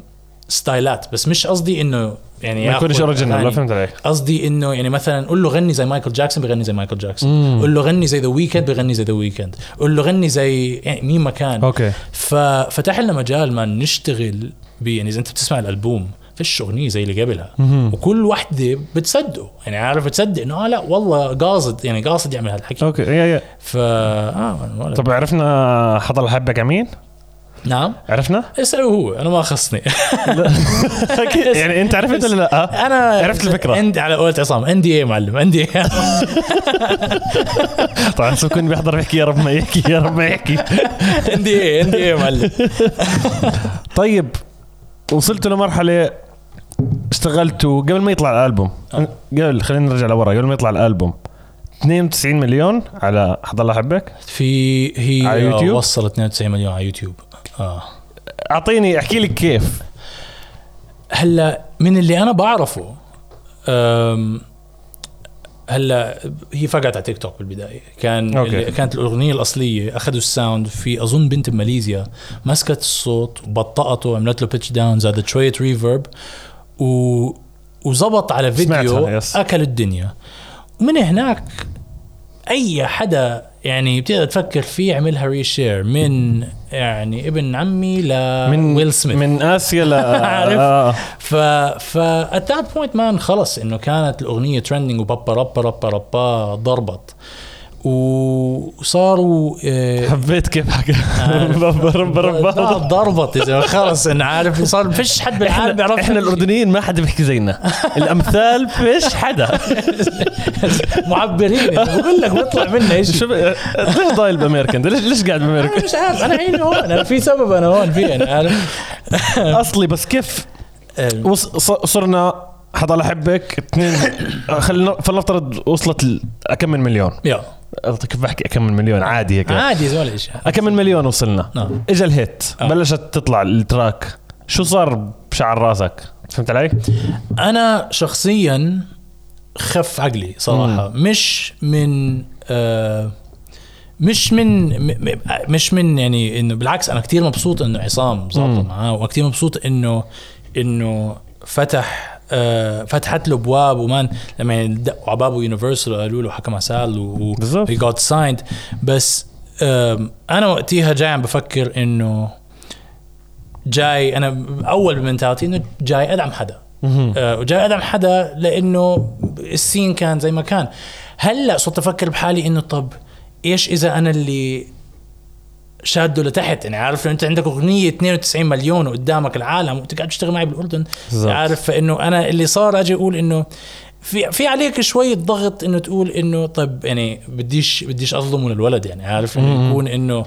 ستايلات. بس مش قصدي إنه يعني ما يكونش أوريجينال، لا فهمت عليك. قصدي إنه يعني مثلا قل له غني زي مايكل جاكسون بيغني زي مايكل جاكسون، قل له غني زي ذا ويكند بيغني زي ذا ويكند، قل له غني زي يعني مين مكان. أوكي. ففتح لنا مجال ما نشتغل بي. يعني إذا أنت بتسمع الألبوم فيش أغنية زي اللي قبلها، وكل واحدة بتصدقه، يعني عارف تصدق إنه آه لا والله قاصد، يعني قاصد يعمل هالحكي. أوكي. يا يا. ف آه. طب عرفنا حضل حبك أمين. نعم عرفنا. اسأله هو، أنا ما خصني. يعني أنت عرفت ولا لا؟ أنا عرفت الفكرة. عندي على قولة عصام عندي إيه معلم عندي إيه. طبعا سكون بيحضر بيحكي يا رب ما يحكي يا رب ما يحكي. عندي إيه عندي إيه معلم. طيب وصلت لمرحلة اشتغلتوا قبل ما يطلع الألبوم، قبل خلينا نرجع لورا قبل ما يطلع الألبوم، اثنين وتسعين مليون على حضل أحبك في هي وصلت اثنين وتسعين مليون على يوتيوب. اه اعطيني احكي لك كيف. هلا من اللي انا بعرفه هلا هي فقعت على تيك توك بالبدايه. كان اللي كانت الاغنيه الاصليه اخذوا الساوند في اظن بنت بماليزيا مسكت الصوت وبطأته وعملت له بيتش داون زادت شويه ريفيرب و وزبط على فيديو اكل الدنيا. ومن هناك اي حدا يعني بتقدر تفكر فيه عملها ريشير من يعني ابن عمي لويل سميث من آسيا لا ف ف at that point man خلص انه كانت الاغنيه ترندنج وبابا رابا رابا رابا ضربت وصاروا إيه حبيت كيف حكا بابا رابا رابا ضربت اذا خلص ان عارف صار فيش حد بالعالم بيعرف. احنا الاردنيين ما حد بيحكي زينا الامثال فيش حدا معبرين بقول لك بطلع منا ايش ليش ضايل بامريكا ليش ليش قاعد بامريكا مش عارف انا عيني هون انا في سبب انا هون في انا عارف اصلي بس كيف صرنا حضر أحبك اثنين خلينا فلنفترض وصلت أكمل مليون يا كيف بحكي أكمل مليون عادي هيك عادي زول إيش أكمل مليون وصلنا نعم. إجا الهيت أوه. بلشت تطلع التراك شو صار بشعر راسك فهمت علي؟ أنا شخصيا خف عقلي صراحة مم. مش من آه مش من مش من يعني إنه بالعكس أنا كتير مبسوط إنه عصام ظبط معاه وكتير مبسوط إنه إنه فتح فتحت له بواب ومان لما دقوا عبابه يونيفرسال قالوا له حكم عسال و he got signed. بس أنا وقتها جاي عم بفكر إنه جاي أنا أول بمنتالتي إنه جاي أدعم حدا وجاي أدعم حدا لأنه السين كان زي ما كان. هلأ صرت أفكر بحالي إنه طب إيش إذا أنا اللي شادوا لتحت يعني عارف لو انت عندك اغنية اثنين وتسعين مليون وقدامك العالم وتقعد تشتغل معي بالاردن عارف. فانه انا اللي صار اجي اقول انه في في عليك شوية ضغط انه تقول انه طب يعني بديش بديش اظلمه للولد يعني عارف انه يكون انه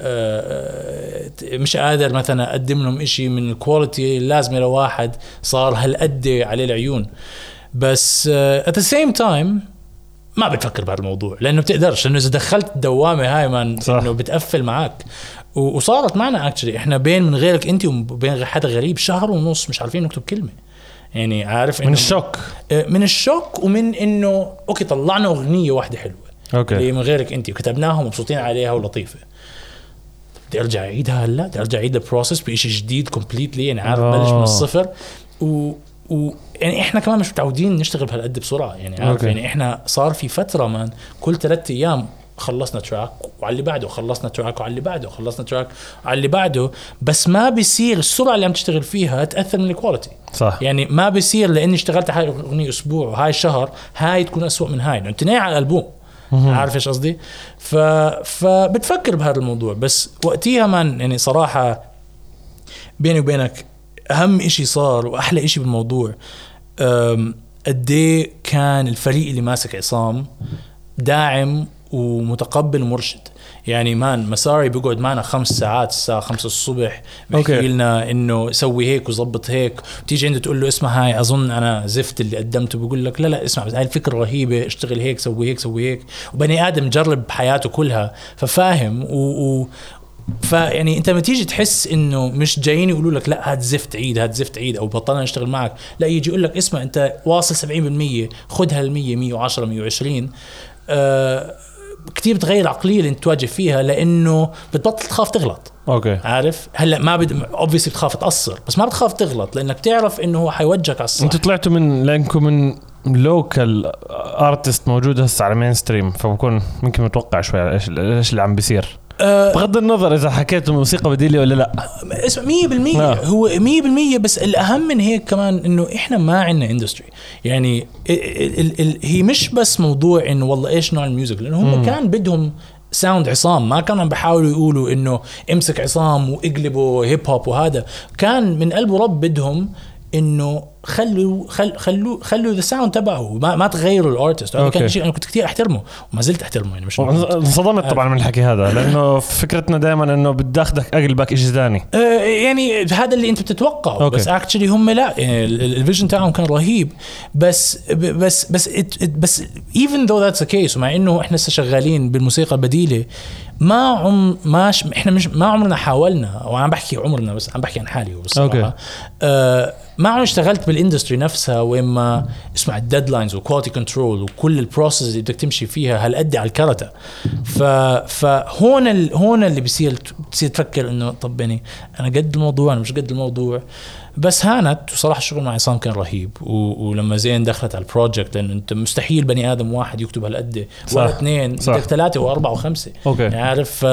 آه مش قادر مثلا اقدم لهم اشي من الكواليتي اللازمة لواحد صار هالقد عليه العيون. بس آه at the same time ما بتفكر بهذا الموضوع لأنه بتقدرش لأنه إذا دخلت الدوامة هاي من إنه بتقفل معاك. وصارت معنا أكتشلي إحنا بين من غيرك أنت وبين حدا غريب شهر ونص مش عارفين نكتب كلمة يعني عارف من الشوك من الشوك ومن إنه أوكي طلعنا أغنية واحدة حلوة أوكي. اللي من غيرك أنت وكتبناها ومبسوطين عليها ولطيفة بدي أرجع عيدها هلا بدي أرجع عيد البروسيس بإشي جديد كومبليتلي يعني عارف بلش من الصفر و و يعني احنا كمان مش متعودين نشتغل بهالقد بسرعه يعني عارف okay. يعني احنا صار في فتره مان كل ثلاثة ايام خلصنا تراك وعلى اللي بعده خلصنا تراك وعلى اللي بعده خلصنا تراك على اللي بعده. بس ما بيصير السرعه اللي عم تشتغل فيها تاثر من الكواليتي صح يعني ما بيصير لاني اشتغلت هاي اغنيه اسبوع وهاي شهر هاي تكون أسوأ من هاي انت نايم على الالبوم عارف ايش قصدي. ف فبتفكر بهذا الموضوع بس وقتيها مان يعني صراحه بيني وبينك أهم إشي صار وأحلى إشي بالموضوع قديه كان الفريق اللي ماسك عصام داعم ومتقبل مرشد يعني مان مساري بيقعد معنا خمس ساعات الساعة خمسة الصبح بيحكي لنا إنه سوي هيك وزبط هيك بتيجي عنده تقول له اسمع هاي أظن أنا زفت اللي قدمته بيقول لك لا لا اسمع بس هاي الفكرة رهيبة اشتغل هيك سوي هيك سوي هيك وبني آدم جرب حياته كلها ففاهم و فيعني انت ما تيجي تحس انه مش جايين يقولوا لك لا هات زفت عيد هات زفت عيد او بطلنا نشتغل معك لا يجي يقول لك اسمع انت واصل سبعين بالمية خدها ال مية مية وعشرة مية وعشرين آه كتير بتغير عقلية اللي انت تواجه فيها لانه بتبطل تخاف تغلط اوكي عارف. هلا ما بد اوبفيسلي بتخاف تقصر بس ما بتخاف تغلط لانك بتعرف انه هو حيوجهك على الصح. انت طلعتوا من لانكم من لوكال ارتست موجود هسه على مين ستريم فبكون ممكن متوقع شوي على ايش اللي عم بيصير بغض النظر إذا حكيت موسيقى بديلي ولا لأ اسمع مية بالمية هو مية بالمية. بس الأهم من هيك كمان إنه إحنا ما عنا إندستري يعني ال ال ال هي مش بس موضوع إنه والله إيش نوع الميوزك لأنه هم كان بدهم ساوند عصام ما كانوا بيحاولوا يقولوا إنه امسك عصام واقلبوا هيب هوب وهذا كان من قلب رب بدهم إنه خلوا خل خلوا خلوا the sound تبعه ما ما تغيروا الارتست. أنا كان شيء أنا كنت كتير أحترمه وما زلت أحترمه يعني مش انصدمت طبعًا من الحكي هذا لأنه فكرتنا دائما إنه بداخدك أقلبك إشي ثاني أه يعني هذا اللي أنت بتتوقعه بس actually هم لا يعني الفيجن تاعهم كان رهيب بس بس بس it, it, بس even though that's the case ومع إنه إحنا لسه شغالين بالموسيقى البديلة ما عم ماش إحنا مش ما عمرنا حاولنا وأنا بحكي عمرنا بس عم بحكي عن حالي بصراحة أه ما عم اشتغلت بالاندستري نفسها واما اسمع الديدلاينز وكواليتي كنترول وكل البروسيس اللي بدك تمشي فيها هل قد على الكرته. فهون ال... هون اللي بيصير بتصير تفكر انه طب يعني انا قد الموضوع انا مش قد الموضوع. بس هانت وصراحه الشغل مع عصام كان رهيب و... ولما زين دخلت على البروجكت لانه انت مستحيل بني ادم واحد يكتب هالقد ولا اثنين بدك ثلاثه واربعه وخمسه يعني عارف.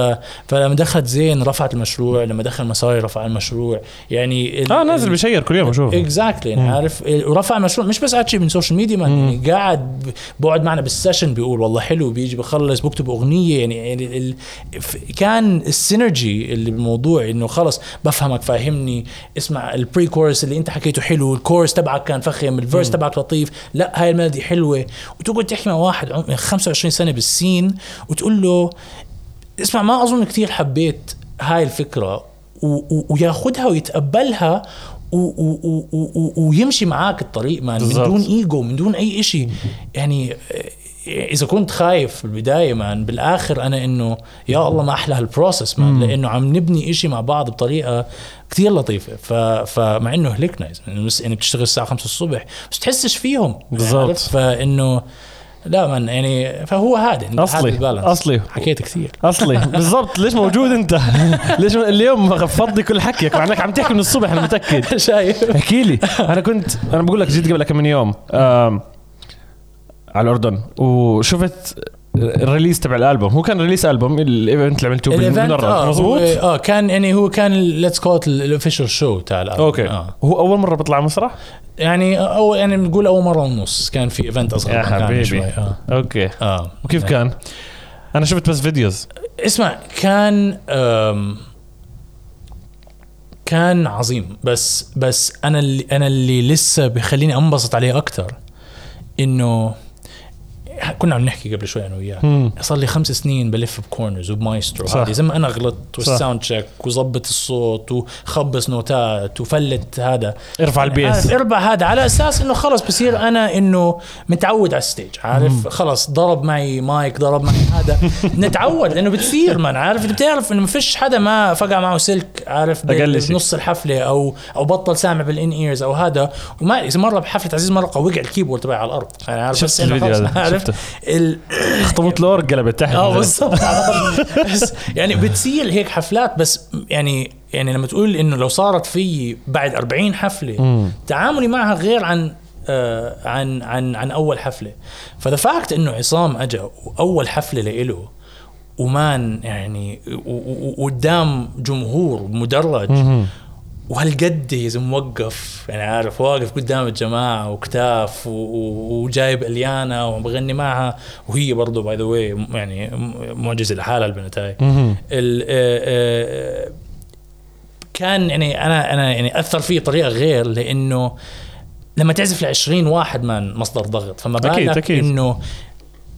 فلما دخلت زين رفعت المشروع لما دخل مساري رفع المشروع يعني ال... اه نازل بشير كل يوم بشوفه اكزاكتلي exactly. عارف ورفع المشروع مش بس قاعد شيء من سوشيال ميديا يعني قاعد بقعد معنا بالسيشن بيقول والله حلو بيجي بخلص بكتب اغنيه يعني ال... كان السينرجي اللي بالموضوع انه خلص بفهمك فاهمني اسمع البري كورس اللي انت حكيته حلو الكورس تبعك كان فخم الفيرس تبعك لطيف لا هاي الميلودي حلوه وتقعد تحكي مع واحد عمره خمسة وعشرين سنه بالسين وتقول له اسمع ما اظن كثير حبيت هاي الفكره وياخدها ويتقبلها ويمشي معاك الطريق من دون ايجو من دون اي اشي يعني اذا كنت خايف بالبدايه مان بالاخر انا انه يا الله ما احلى هالبروسس مان لانه عم نبني اشي مع بعض بطريقه كتير لطيفه. فمع انه هلكنا بس انك تشتغل الساعه خمسة الصبح بس تحسش فيهم بالضبط فانه لا من يعني فهو هذا اصلي اصلي حكيت كثير اصلي بالضبط ليش موجود انت ليش اليوم غفضت كل حكيك مع انك عم تحكي من الصبح انا متاكد شايف احكي لي انا كنت انا بقول لك جيت قبل كم من يوم على الاردن وشفت الريليز تبع الالبوم. هو كان ريليز البوم الايفنت اللي عملته بالمدرج مظبوط اه كان يعني هو كان ليتس كول الاوفيشال شو تاع الالبوم اوكي آه. هو اول مره بطلع مسرح يعني او يعني بنقول اول مره ونص كان في ايفنت اصغر يا حبيبي آه. اوكي اه وكيف آه. كان انا شفت بس فيديوز اسمع كان كان عظيم بس بس انا اللي انا اللي لسه بخليني انبسط عليه اكثر انه كنا عم نحكي قبل شوي أنا وياك صار لي خمس سنين بلف بكورنرز وبمايسترو هذه زي ما أنا غلطت والساوند تشيك وضبط الصوت وخبص نوتات وفلت هذا ارفع البي اس اربع هذا على أساس إنه خلص بصير أنا إنه متعود على الستيج عارف خلص ضرب معي مايك ضرب معي هذا نتعود لأنه بتصير من عارف بتعرف إنه ما فيش حدا ما فقع معه سلك عارف بنص الحفلة أو أو بطل سامع بالإن إيرز أو هذا وما إذا مرة بحفلة عزيز مرقة وقع الكيبورد تبعي على الأرض أنا عارف بس ال... اخطبوط الأورق قلبت تحت اه بالضبط يعني بتصير هيك حفلات بس يعني يعني لما تقول انه لو صارت في بعد أربعين حفله م. تعاملي معها غير عن آه عن عن عن اول حفله. فذا فاكت انه عصام اجى واول حفله لإله ومان يعني قدام جمهور مدرج م. وهالقد يزم موقف يعني عارف واقف قدام الجماعة وكتاف وجايب اليانا وبغني معها وهي برضو باي ذا واي يعني معجزة لحالها البنت هاي كان يعني أنا أنا يعني أثر فيه طريقة غير لأنه لما تعزف لعشرين واحد من مصدر ضغط فما بالك إنه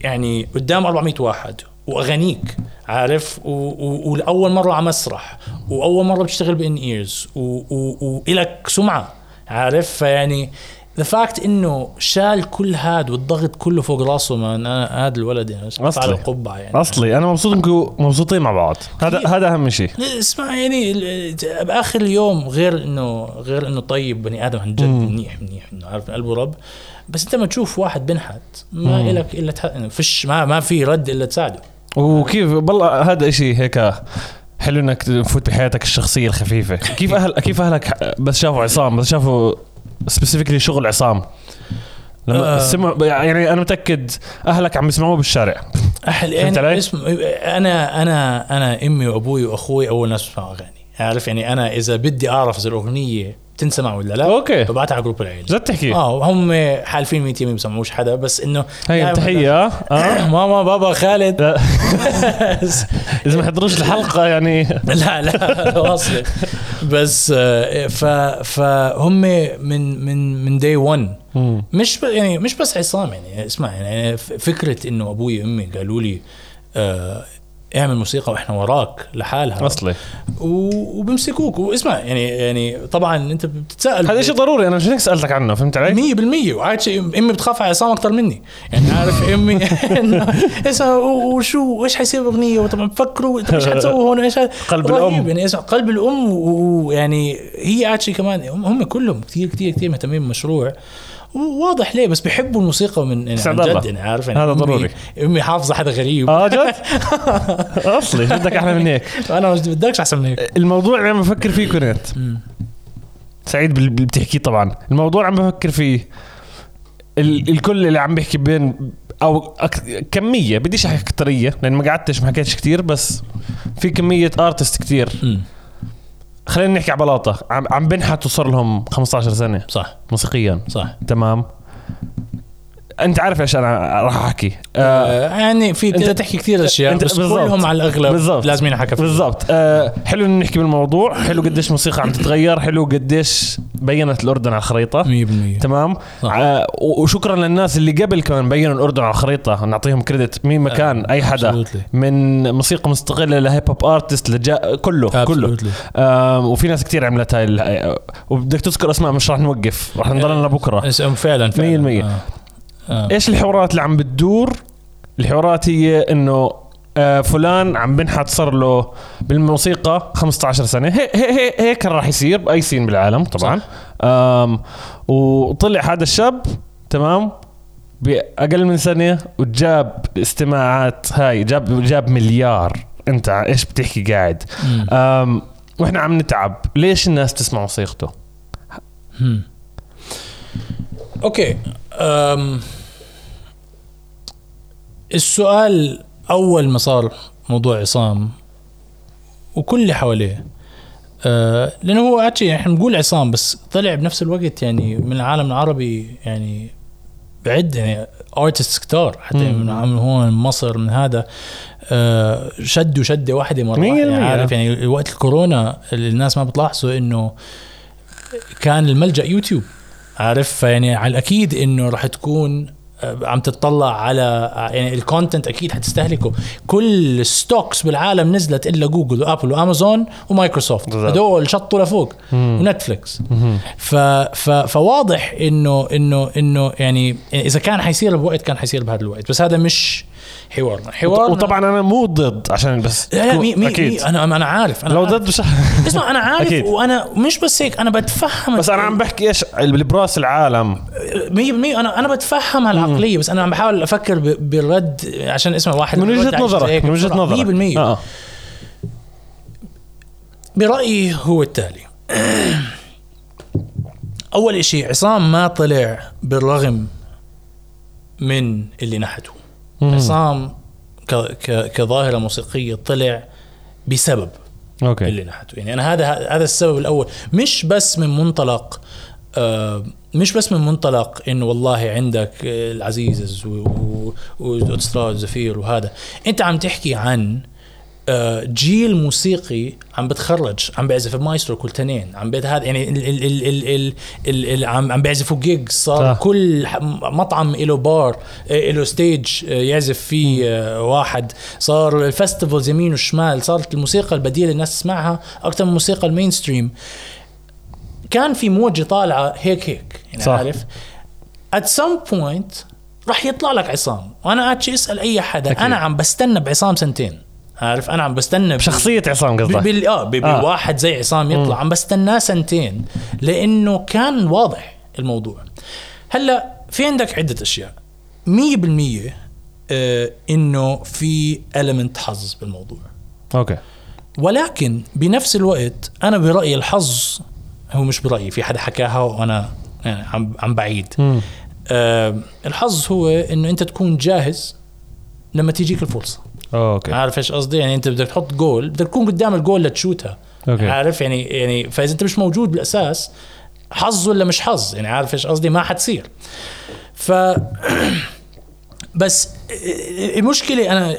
يعني قدام أربعمية واحد واغانيك عارف واول مره على مسرح واول مره بتشتغل بان ايرز والك سمعه عارف يعني ذا فاكت انه شال كل هاد والضغط كله فوق راسه من انا هذا الولد يعني على القبعه يعني اصلي انا مبسوط انكم مبسوطين مع بعض هذا هذا اهم شيء. اسمع يعني باخر اليوم غير انه غير انه طيب بني ادم عن جد منيح منيح انه عارف قلبه رب بس انت ما تشوف واحد بنحت ما إلك الا تح... فيش ما ما في رد الا تساعده. وكيف بالله هذا إشي هيك حلو انك تفوت بحياتك الشخصية الخفيفة. كيف اهل كيف اهلك بس شافوا عصام بس شافوا سبيسيفيكلي شغل عصام لما سمع يعني انا متأكد اهلك عم يسمعوه بالشارع اهل انا انا انا انا امي وابوي واخوي اول ناس بسمعوا اغاني عارف يعني انا اذا بدي اعرف اذا الاغنية تنسمع ولا لا اوكي فبعتها على جروب العيله زت تحكي اه هم حالفين مية ما بسمعوش حدا بس انه هي تحيه اه ماما بابا خالد اذا ما حضروش الحلقه يعني لا لا واصله بس ف فهم من من من داي ون مش يعني مش بس عصام يعني اسمع يعني فكره انه ابوي وامي قالوا لي اعمل موسيقى واحنا وراك لحالها اصلي وبمسكوك واسمع يعني يعني طبعا انت بتتساءل هذا شيء ضروري انا مش هيك سالتك عنه فهمت علي مية بالمية وعاد شيء امي بتخاف على عصام اكثر مني يعني عارف امي اسا وشو ايش حيصير اغنيه وطبعا بفكروا ايش حتسووا هون ايش قلب الام يعني اسمع قلب الام ويعني هي عاد شيء كمان هم كلهم كثير كثير كثير مهتمين بالمشروع واضح ليه بس بيحبوا الموسيقى من جد انا عارف يعني هذا ضروري امي حافظه حدا غريب اه جد اصلي بدك احنا من هيك انا مش بدكش احسن من هيك الموضوع عم بفكر فيه كنت سعيد باللي بتحكيه طبعا الموضوع عم بفكر فيه ال- الكل اللي عم بيحكي بين او أك- كميه بديش احكي كتريه لان ما قعدتش ما حكيتش كتير بس في كميه ارتست كتير م. خلينا نحكي على بلاطه عم عم بنحتوا صار لهم خمسة عشر سنه صح موسيقيا صح تمام انت عارف ايش انا راح احكي آه يعني في انت تحكي كثير اشياء بس كلهم على الاغلب لازم نحكي بالضبط آه حلو انه نحكي بالموضوع حلو قديش الموسيقى عم تتغير حلو قديش بينت الاردن على الخريطه مية بالمية تمام آه وشكرا للناس اللي قبل كمان بينوا الاردن على الخريطه نعطيهم كريدت مين مكان آه. اي حدا Absolutely. من موسيقى مستقله لهيب هوب ارتست لجا كله Absolutely. كله آه وفي ناس كثير عملت هاي وبدك تذكر اسماء مش راح نوقف راح نضلنا بكره اسم فعلا فعلا مية بالمية آه. إيش الحوارات اللي عم بتدور الحوارات هي إنه فلان عم بنحط صار له بالموسيقى خمسة عشر سنة هي هي هيك راح يصير بأي سين بالعالم طبعا وطلع هذا الشاب تمام بأقل من سنة وجاب استماعات هاي جاب جاب مليار أنت إيش بتحكي قاعد وإحنا عم نتعب ليش الناس تسمع موسيقته أوكي أم السؤال أول ما صار موضوع عصام وكل اللي حواليه أه لأنه هو عادي إحنا نقول عصام بس طلع بنفس الوقت يعني من العالم العربي يعني بعد يعني أرتيستس كتار حتى من عم هون من مصر من هذا أه شد وشدة واحدة مرة يعني عارف يعني وقت الكورونا الناس ما بتلاحظوا إنه كان الملجأ يوتيوب عارف يعني على الأكيد إنه راح تكون عم تتطلع على يعني الكونتنت أكيد هتستهلكه كل ستوكس بالعالم نزلت إلا جوجل وآبل وأمازون ومايكروسوفت هدول شطوا لفوق ونتفليكس ف ف فواضح إنه إنه إنه يعني إذا كان حيصير بوقت كان حيصير بهذا الوقت بس هذا مش حوارنا حوار وطبعا انا مو ضد عشان بس لا لا مي مي اكيد انا انا عارف انا لو ضد مش اسمع انا عارف أكيد. وانا مش بس هيك انا بتفهم بس انا عم بحكي ايش بالبراس العالم مية بالمية انا انا بتفهم هالعقليه بس انا عم بحاول افكر بالرد عشان اسمع واحد من وجهه نظرك من وجهه نظرك مية بالمية آه. برايي هو التالي اول اشي عصام ما طلع بالرغم من اللي نحته عصام كظاهرة موسيقية طلع بسبب أوكي. اللي نحته يعني أنا هذا هذا السبب الأول مش بس من منطلق آه مش بس من منطلق إنه والله عندك العزيزز وأستراد زفير وهذا أنت عم تحكي عن آه جيل موسيقي عم بتخرج عم بيعزف بمايسترو كل تنين عم بيت هذا يعني ال ال ال ال ال ال عم بيعزفوا جيجز صار صح. كل مطعم له بار له ستيج يعزف فيه آه واحد صار الفستيفالز يمين وشمال صارت الموسيقى البديلة الناس تسمعها أكتر من موسيقى المينستريم كان في موجة طالعة هيك هيك يعني عارف at some point راح يطلع لك عصام وأنا قاعد أسأل أي حدا أكيد. أنا عم بستنى بعصام سنتين عارف أنا عم بستنى بشخصية عصام قصدك بال آه بواحد زي عصام يطلع عم بستناه سنتين لأنه كان واضح الموضوع هلا في عندك عدة أشياء مية بالمية آه إنه في element حظ بالموضوع أوكي ولكن بنفس الوقت أنا برأيي الحظ هو مش برأيي في حدا حكاها وأنا يعني عم عم بعيد آه الحظ هو إنه أنت تكون جاهز لما تيجيك الفرصة اوكي عارف ايش قصدي يعني انت بدك تحط جول بدك تكون قدام الجول لتشوتها أوكي. عارف يعني يعني فاذا انت مش موجود بالاساس حظ ولا مش حظ يعني عارف ايش قصدي ما حتصير ف بس المشكله انا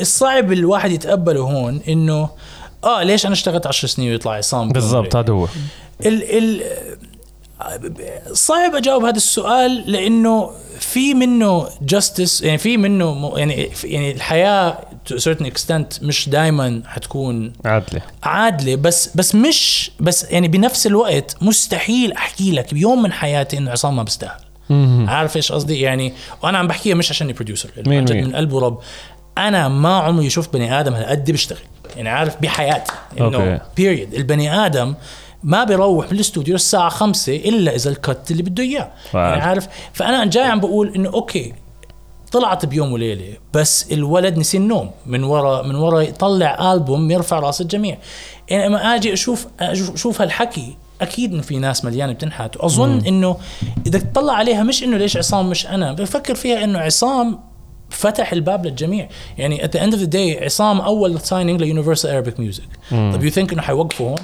الصعب الواحد يتقبله هون انه اه ليش انا اشتغلت عشر سنين ويطلع عصام بالضبط هذا هو ال ال صعب أجاوب هذا السؤال لأنه في منه justice يعني في منه يعني يعني الحياة to a certain extent مش دايما حتكون عادلة عادلة بس بس مش بس يعني بنفس الوقت مستحيل أحكي لك بيوم من حياتي إنه عصام ما بستاهل. عارف إيش قصدي يعني؟ وأنا عم بحكيها مش عشاني بروديوسر من قلب ورب، أنا ما عمري شوف بني آدم هالقد بيشتغل يعني عارف بحياتي إنه period. البني آدم ما بيروح بالاستوديو الساعة خمسة إلا إذا الكت اللي بده إياه يعني عارف. فأنا جاي عم بقول إنه أوكي طلعت بيوم وليلة بس الولد نسي النوم من ورا من ورا يطلع ألبوم يرفع راس الجميع. يعني أما أجي أشوف أشوف هالحكي أكيد إنه في ناس مليانة بتنحت، وأظن إنه إذا تطلع عليها مش إنه ليش عصام مش أنا، بفكر فيها إنه عصام فتح الباب للجميع. يعني at the end of the day عصام أول signing لUniversal Arabic Music. طب you think إنه حيوقفوا هون؟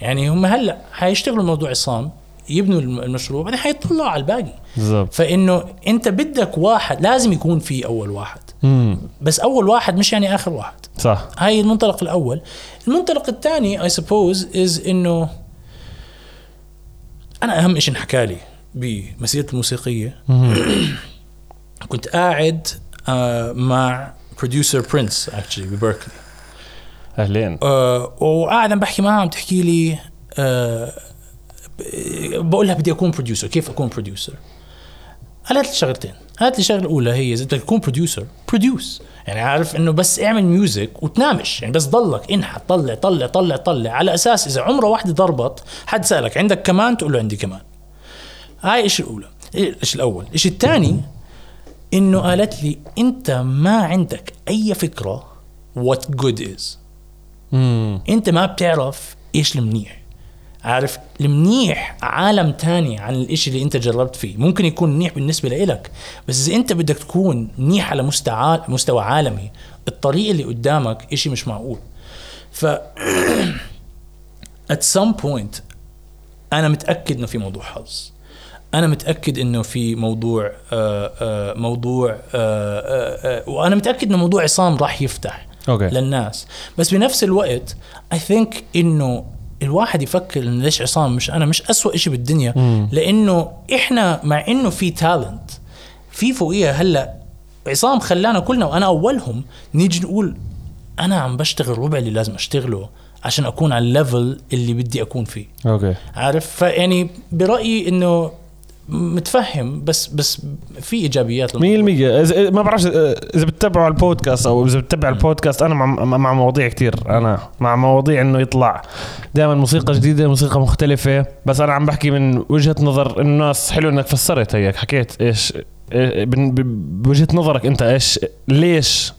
يعني هم هلأ حيشتغلوا موضوع عصام يبنوا المشروع بعدين حيطلعوا على الباقي بالضبط. فإنه أنت بدك واحد لازم يكون فيه أول واحد مم. بس أول واحد مش يعني آخر واحد صح. هاي المنطلق الأول. المنطلق الثاني I suppose is إنه أنا أهم إشي نحكالي بمسيرة الموسيقية كنت قاعد آه مع producer Prince actually ببيركلي أهلين آه وقاعد عم بحكي معها عم تحكي لي آه بقولها بدي أكون بروديوسر كيف أكون بروديوسر. قالت لي شغلتين. قالت لي شغلة الأولى هي إذا بدك تكون بروديوسر بروديوس يعني عارف إنه بس اعمل ميوزك وتنامش يعني بس ضلك انحت طلع طلع طلع طلع على أساس إذا عمره واحدة ضربت حد سألك عندك كمان تقول له عندي كمان. هاي إيش الأولى إيش الأول. إيش الثاني إنه قالت لي أنت ما عندك أي فكرة what good is مم. أنت ما بتعرف إيش المنيح عارف. المنيح عالم تاني عن الاشي اللي انت جربت فيه. ممكن يكون منيح بالنسبة لإلك بس اذا انت بدك تكون منيح على مستوى مستوى عالمي الطريق اللي قدامك اشي مش معقول. ف at some point انا متأكد انه في موضوع حظ. انا متأكد انه في موضوع آآ آآ موضوع آآ آآ وانا متأكد انه موضوع عصام راح يفتح okay. للناس. بس بنفس الوقت I think انه الواحد يفكر إن ليش عصام مش أنا مش أسوأ إشي بالدنيا مم. لأنه إحنا مع إنه في تالنت في فوقيها. هلأ عصام خلانا كلنا وأنا أولهم نيجي نقول أنا عم بشتغل ربع اللي لازم أشتغله عشان أكون على الليفل اللي بدي أكون فيه أوكي. عارف. فيعني برأيي إنه متفهم بس بس في إيجابيات مية المية. إذا ما بعرفش إذا بتتابعوا البودكاست أو إذا بتتابع البودكاست أنا مع مع مواضيع كتير. أنا مع مواضيع إنه يطلع دائما موسيقى جديدة موسيقى مختلفة بس أنا عم بحكي من وجهة نظر الناس. حلو إنك فسرت هيك حكيت إيش بوجهة نظرك أنت إيش ليش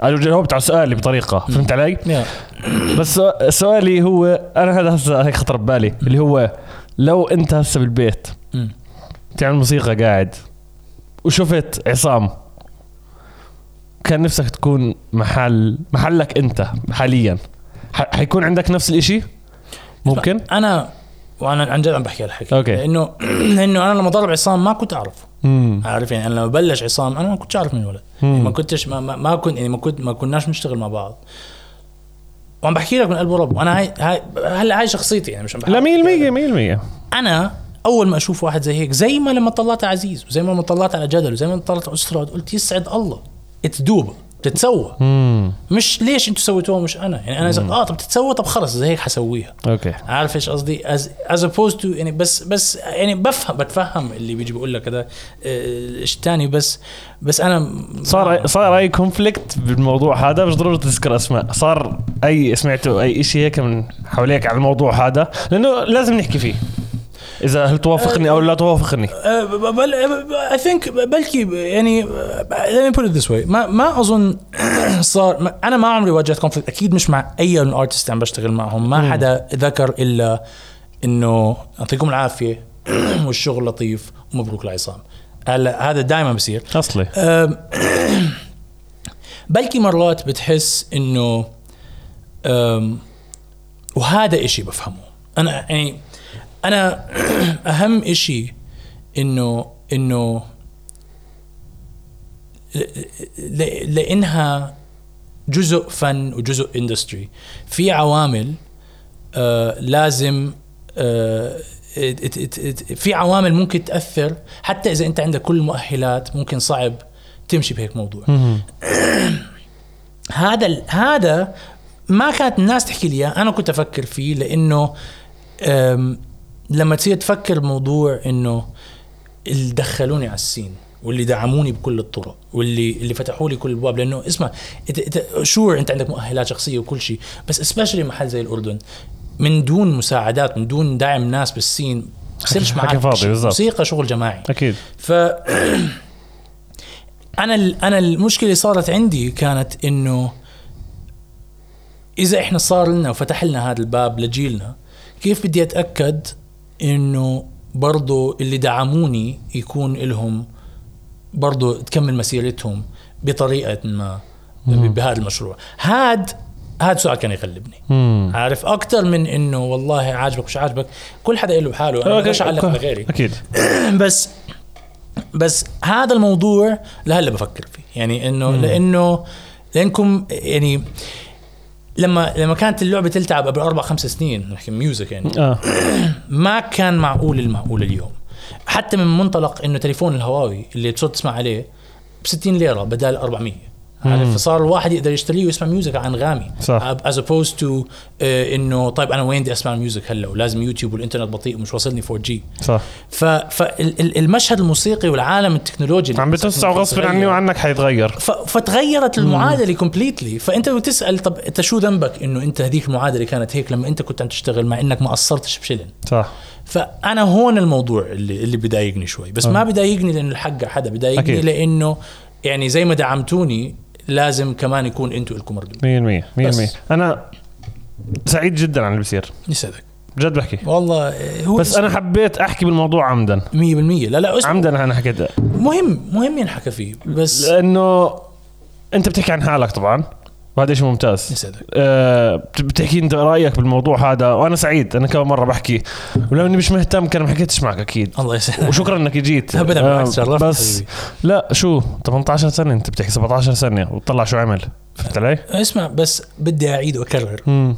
قالوا جاوبت على سؤالي بطريقة فهمت علي بس سؤالي هو أنا هذا هسه هيك خطر ببالي اللي هو لو أنت هسه بالبيت تعمل موسيقى قاعد وشفت عصام كان نفسك تكون محل محلك انت حاليا حيكون عندك نفس الاشي ممكن؟ انا وانا عن جد عم بحكي الحكي لانه لانه انا لما ضرب عصام ما كنت اعرفه عارف. يعني انا لما بلش عصام انا ما كنت اعرف من الولد يعني ما كنتش ما ما, ما كنت يعني ما كنت ما كناش نشتغل مع بعض وعم بحكي لك من قلب ورب. وانا هاي هلا هاي شخصيتي يعني مش عم بحكي لا مية بالمية مية بالمية. انا أول ما أشوف واحد زي هيك زي ما لما طلعت عزيز وزي ما لما طلعت على جدل وزي ما طلعت أسراد قلت يسعد الله تدوب تتسوى مش ليش أنتوا سويتوها مش أنا يعني أنا زي آه طب تتسوى طب خلص زي هيك حسويها أوكي. عارف إيش قصدي as as opposed to يعني بس بس يعني بفهم بتفهم اللي بيجي بقول لك هذا إيش تاني بس بس أنا صار صار أي كونفليكت بالموضوع هذا مش ضروري تذكر أسماء. صار أي سمعته أي إشي هيك من حواليك على الموضوع هذا لأنه لازم نحكي فيه إذا هل توافقني أو لا توافقني. بل I think بلكي يعني let me put it this way ما ما أظن صار ما أنا ما عمري واجهت conflict أكيد مش مع أي artist عم بشتغل معهم ما حدا ذكر إلا إنه أعطيكم العافية والشغل لطيف ومبروك لعصام. هلا هذا دائما بصير أصلي. بلكي مرات بتحس إنه وهذا إشي بفهمه أنا يعني أنا أهم إشي إنه إنه لأنها جزء فن وجزء إندستري في عوامل آه لازم آه في عوامل ممكن تأثر حتى إذا أنت عندك كل المؤهلات ممكن صعب تمشي بهيك موضوع هذا هذا ما كانت الناس تحكي لي انا كنت افكر فيه، لانه لما تصير تفكر موضوع انه اللي دخلوني على السين واللي دعموني بكل الطرق واللي اللي فتحوا لي كل الابواب، لانه اسمع شور انت عندك مؤهلات شخصيه وكل شيء، بس سبيشلي محل زي الاردن من دون مساعدات من دون دعم ناس بالسين سيرش معك موسيقى شغل جماعي اكيد. ف انا انا المشكله صارت عندي كانت انه اذا احنا صار لنا وفتح لنا هذا الباب لجيلنا، كيف بدي اتاكد انه برضو اللي دعموني يكون لهم برضو تكمل مسيرتهم بطريقه ما بهذا المشروع. هاد هاد سؤال كان يغلبني مم. عارف اكتر من انه والله عاجبك مش عاجبك، كل حدا له بحاله، انا مش اعلق بغيري اكيد. بس بس هذا الموضوع لهلا بفكر فيه، يعني انه لانه لانكم يعني لما لما كانت اللعبه تلعب قبل أربع خمس سنين نحكي ميوزك يعني آه. ما كان معقول المعقول اليوم، حتى من منطلق انه تليفون الهواوي اللي بتصير تسمع عليه بستين ليره بدل أربعمية، عارف، فصار الواحد يقدر يشتريه ويسمع ميوزك عن غامي as opposed to آه انه طيب انا وين بدي اسمع الميوزك هلا، ولازم يوتيوب والانترنت بطيء ومش واصلني فور جي صح. فالمشهد الموسيقي والعالم التكنولوجي عم بتوسع غصب عني وعنك حيتغير، فتغيرت المعادله كومبليتلي. فانت بتسال طب انت شو ذنبك انه انت هذيك المعادله كانت هيك لما انت كنت عم تشتغل، مع انك ما قصرتش بشلن صح. فانا هون الموضوع اللي اللي بضايقني شوي، بس أه. ما بضايقني لانه الحق حدا، بضايقني لانه يعني زي ما دعمتوني لازم كمان يكون انتوا لكم ردود مية بالمية. انا سعيد جدا عن اللي بيصير، يسعدك بجد بحكي والله. هو بس انا حبيت احكي بالموضوع عمدا مية بالمية. لا لا اسمع. عمدا انا حكيت مهم مهم ينحكى فيه، بس لانه انت بتحكي عن حالك طبعا وهذا شيء ممتاز، يسعدك. أه بتحكي انت رايك بالموضوع هذا وانا سعيد، انا كمان مره بحكي ولو اني مش مهتم كان ما حكيتش معك اكيد. الله يسعدك وشكرا انك جيت. أه بس حبيبي. لا شو ثمانية عشر سنه انت بتحكي سبعة عشر سنه وتطلع شو عمل، فهمت علي؟ اسمع بس بدي اعيد واكرر امم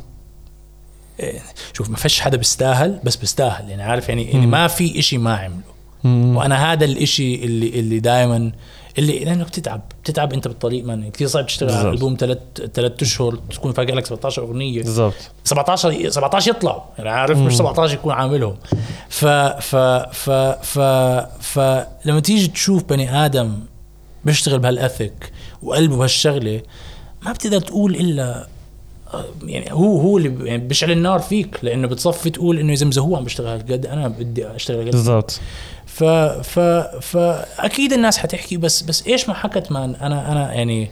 شوف ما فيش حدا بيستاهل، بس بيستاهل يعني عارف يعني اني ما في إشي ما عمله مم. وانا هذا الإشي اللي اللي دائما اللي لأنه بتتعب بتتعب أنت بالطريق، ما كتير صعب تشتغل على ألبوم ثلاث ثلاث أشهر تكون فاجئ لك سبعة عشر أغنية بالضبط. سبعة عشر سبعة عشر يطلعوا يعني عارف مم. مش سبعة عشر يكون عاملهم. ف ف ف ف فلما تيجي تشوف بني آدم بيشتغل بهالأثك وقلبه بهالشغلة ما بتقدر تقول إلا يعني هو هو اللي يعني بيشعل النار فيك، لأنه بتصفي تقول إنه يزمزه هو عم بيشتغل قد أنا بدي أشتغل قد بالضبط. ف ف فاكيد الناس حتحكي، بس بس ايش ما حكت مان انا انا يعني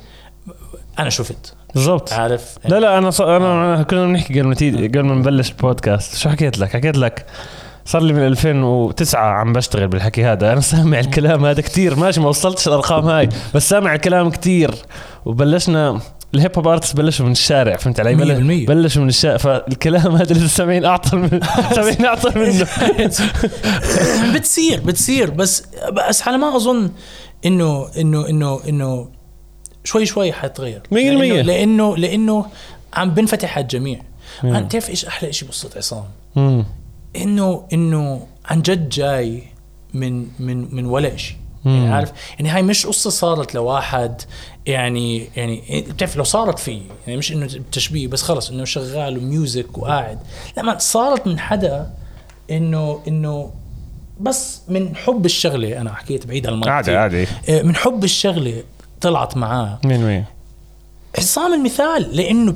انا شفت بالضبط عارف يعني. لا لا انا انا كنا بنحكي قبل ما قبل ما نبلش البودكاست شو حكيت لك، حكيت لك صار لي من ألفين وتسعة عم بشتغل بالحكي هذا، انا سامع الكلام هذا كتير، ماشي ما وصلتش الارقام هاي بس سامع الكلام كتير. وبلشنا الهيب هوب ارتس بلشوا من الشارع، فهمت علي؟ بلشوا من الشارع، فالكلام هذا اللي سامعين اعطل من سامعين اعطل منه. بتصير بتصير بس بس على ما اظن انه انه انه انه شوي شوي حتغير مية بالمية، لأنه, لانه لانه عم بنفتح على الجميع. انت تعرف ايش احلى شيء بصوت عصام؟ انه انه عن جد جاي من من من ولا شيء يعني عارف يعني. هاي مش قصة صارت لواحد يعني يعني بتعرف لو صارت فيه يعني مش انه تشبيه بس خلص انه شغال وميوزك وقاعد، لما صارت من حدا انه انه بس من حب الشغلة. انا حكيت بعيد عن الماضي، من حب الشغلة طلعت معاه مين مين حسام المثال، لانه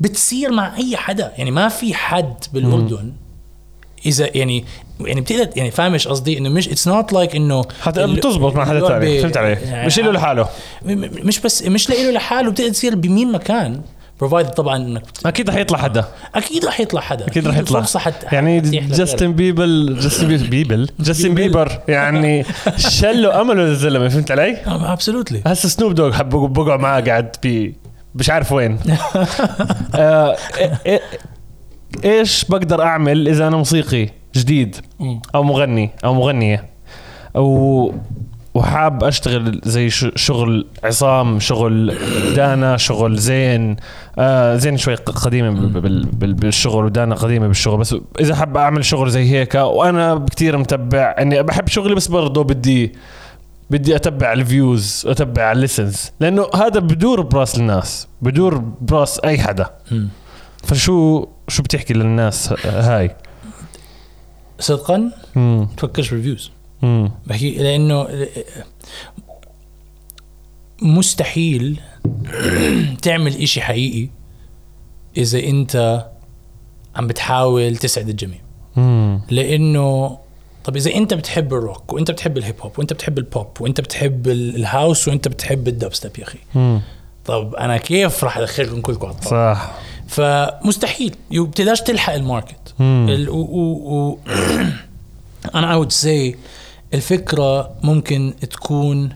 بتصير مع اي حدا يعني ما في حد بالأردن اذا يعني يعني بتقدر يعني فاهمش قصدي انه مش اتس نوت لايك انه حتى بتزبط مع حدا ثاني، فهمت علي؟ يعني مش له لحاله، مش بس مش له لحاله، بتقدر تصير بمين مكان بروفايد طبعا انك اكيد رح يطلع حدا اكيد رح يطلع حدا اكيد رح يطلع يعني جاستن بيبل جاستن بيبل جاستن بيبر يعني شلوا امله للزلمه، فهمت علي؟ ابسولوتلي. هسه سنوب دوغ حبوا بقعوا معاه قاعد بي مش عارف وين. ايش بقدر اعمل اذا انا موسيقي جديد او مغني او مغنيه او وحاب اشتغل زي شغل عصام، شغل دانا، شغل زين. آه زين شوي قديمه بالشغل ودانا قديمه بالشغل، بس اذا حاب اعمل شغل زي هيك وانا كتير متبع اني بحب شغلي بس برضه بدي بدي اتبع الفيوز اتبع الليسنز, لانه هذا بدور براس الناس, بدور براس اي حدا. فشو شو بتحكي للناس هاي صدقا؟ ما تفكرش بالفيوز, بحكي لانه مستحيل تعمل إشي حقيقي اذا انت عم بتحاول تسعد الجميع. لانه طب إذا أنت بتحب الروك وأنت بتحب الهيب هوب وأنت بتحب البوب وأنت بتحب الهاوس وأنت بتحب الدبستب يا أخي, طب أنا كيف رح أدخلكم كلكم على الطاولة؟ صح. فمستحيل بتقدرش تلحق الماركت. ال- و- و- و- أنا I would say الفكرة ممكن تكون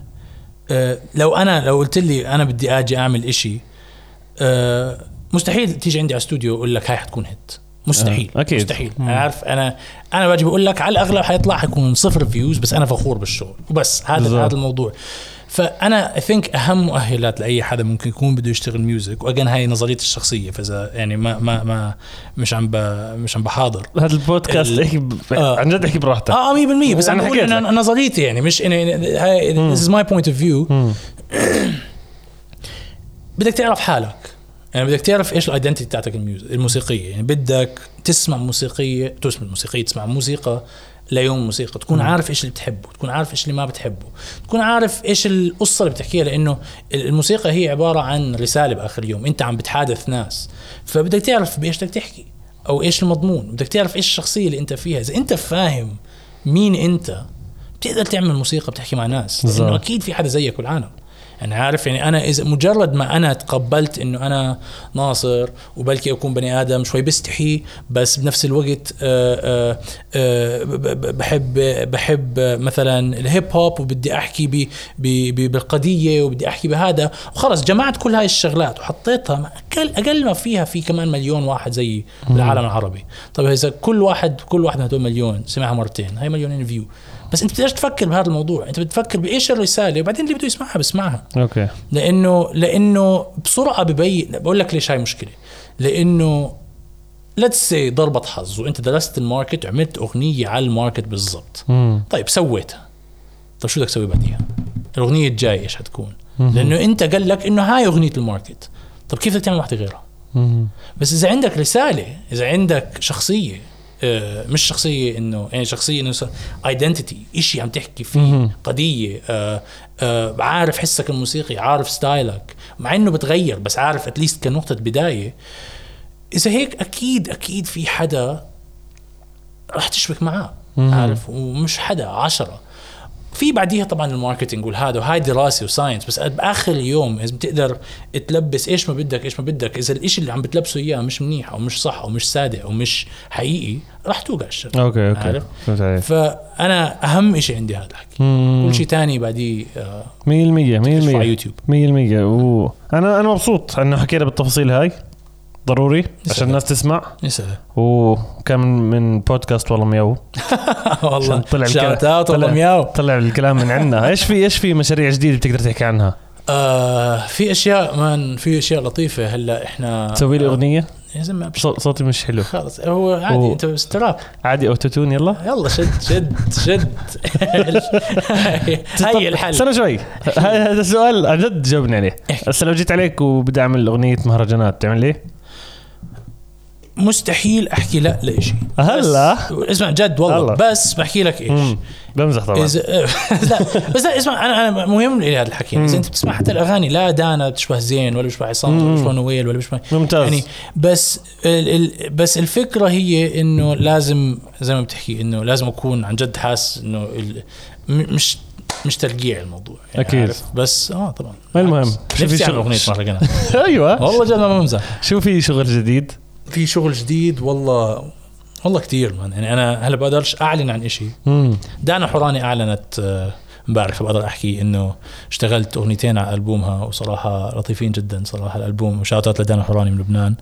آه لو أنا لو قلت لي أنا بدي أجي أعمل إشي, آه مستحيل تيجي عندي على استوديو وأقول لك هاي حتكون هيت, مستحيل. أكيد. مستحيل. مم. أنا عارف, أنا أنا باجي بقول لك على الأغلب حيطلع حيكون صفر فيوز, بس أنا فخور بالشغل وبس. هذا هذا الموضوع. فأنا I think أهم مؤهلات لأي حدا ممكن يكون بده يشتغل ميوزك, وأجن هاي نظرية الشخصية, فإذا يعني ما ما ما مش عم مش عم بحاضر هذا البودكاست ال... آه. عن جد أحكي براحتك. آه مية بالمية, بس أنا أقول إن نظريتي يعني مش إن هاي this is my point of view. بدك تعرف حالك, يعني بدك تعرف إيش الأيدنتي بتاعتك الموسيقية, يعني بدك تسمع موسيقية تسمع موسيقية تسمع موسيقى ليوم موسيقى, تكون عارف إيش اللي بتحبه, تكون عارف إيش اللي ما بتحبه, تكون عارف إيش القصة اللي بتحكيها, لأنه الموسيقى هي عبارة عن رسالة بآخر يوم, أنت عم بتحادث ناس, فبدك تعرف بإيش بدك تحكي أو إيش المضمون, بدك تعرف إيش الشخصية اللي أنت فيها. إذا أنت فاهم مين أنت بتقدر تعمل موسيقى بتحكي مع ناس, لأنه أكيد في حدا زيك بالعالم. أنا عارف يعني أنا إذا مجرد ما أنا تقبلت إنه أنا ناصر وبلكي أكون بني آدم شوي بستحي, بس بنفس الوقت آآ آآ بحب بحب مثلا الهيب هوب وبدي أحكي ب ب بالقضية وبدي أحكي بهذا, وخلص جمعت كل هاي الشغلات وحطيتها أقل أقل ما فيها في كمان مليون واحد زي بالعالم العربي. طب إذا كل واحد كل واحد من هدول مليون سمعها مرتين, هاي مليونين فيو. بس انت بدك تفكر بهذا الموضوع, انت بتفكر بايش الرساله, وبعدين اللي بده يسمعها بسمعها. اوكي. لانه لانه بسرعه ببين. بقول لك ليش هاي مشكله, لانه ليتس سي ضربه حظ وانت درست الماركت وعملت اغنيه على الماركت بالضبط. طيب سويتها, طيب شو بدك تسوي بعديها؟ الاغنيه الجايه ايش حتكون؟ مم. لانه انت قال لك انه هاي اغنيه الماركت, طب كيف بدك تعمل واحده غيرها؟ مم. بس اذا عندك رساله, اذا عندك شخصيه, مش شخصية إنه يعني شخصية إنه identity, إشي عم تحكي فيه, قضية, عارف حسك الموسيقي, عارف ستايلك مع إنه بتغير, بس عارف at least كنقطة بداية. إذا هيك أكيد أكيد في حدا رح تشبك معاه, عارف, ومش حدا عشرة في بعديها. طبعا الماركتينج والهذا وهاي دراسة وساينس, بس بآخر اليوم إذا بتقدر تلبس إيش ما بدك إيش ما بدك, إذا الإشي اللي عم بتلبسه إياه مش منيح أو مش صح أو مش صادق أو مش حقيقي, راح توقع الشر. أوكي أوكي. فأنا أهم إشي عندي هذا الحكي, كل شيء تاني بعدي مية المية مية المية على يوتيوب مية المية. و أنا أنا مبسوط إنه حكينا بالتفاصيل هاي, ضروري عشان الناس تسمع. وكم من بودكاست والله مياو. والله طلع الكلام, طلع مياو, طلع الكلام من عندنا. ايش في ايش في مشاريع جديده بتقدر تحكي عنها؟ آه في اشياء, ما في اشياء لطيفه. هلا احنا تسوي لي اغنيه يا زلمه, صوتي مش حلو خلص, هو عادي و... انت باستراب عادي اوتوتون. يلا يلا شد شد شد. هاي الحل. استنى شوي, هذا السؤال عن جد جاوبني عليه. هسه لو جيت عليك وبدي اعمل اغنيه مهرجانات تعمل ليه؟ مستحيل احكي لا لاشي. هلا اسمع جد والله هلا. بس بحكي لك ايش, بمزح طبعا. إز... لا بس لا اسمع, انا انا مهم لي هذا الحكي. اذا انت بتسمع حتى الاغاني لا دانا بتشبه زين ولا بتشبه عصام ولا بتشبه نويل ولا بتشبه يعني, بس ال... ال... بس الفكره هي انه لازم زي ما بتحكي انه لازم اكون عن جد حاس انه ال... مش مش ترجيع الموضوع يعني. أكيد. عارف. بس اه طبعا ما المهم. شوفي شغل اغنيه صح لك انا. ايوه والله جد ما بمزح. شوفي شغل جديد, في شغل جديد والله والله كتير مان. يعني أنا هلا بقدرش أعلن عن إشي. دانا حوراني أعلنت مبارح, بقدر أحكي إنه اشتغلت أغنيتين على ألبومها وصراحة لطيفين جدا صراحة الألبوم, وشاطات لدانا حوراني من لبنان.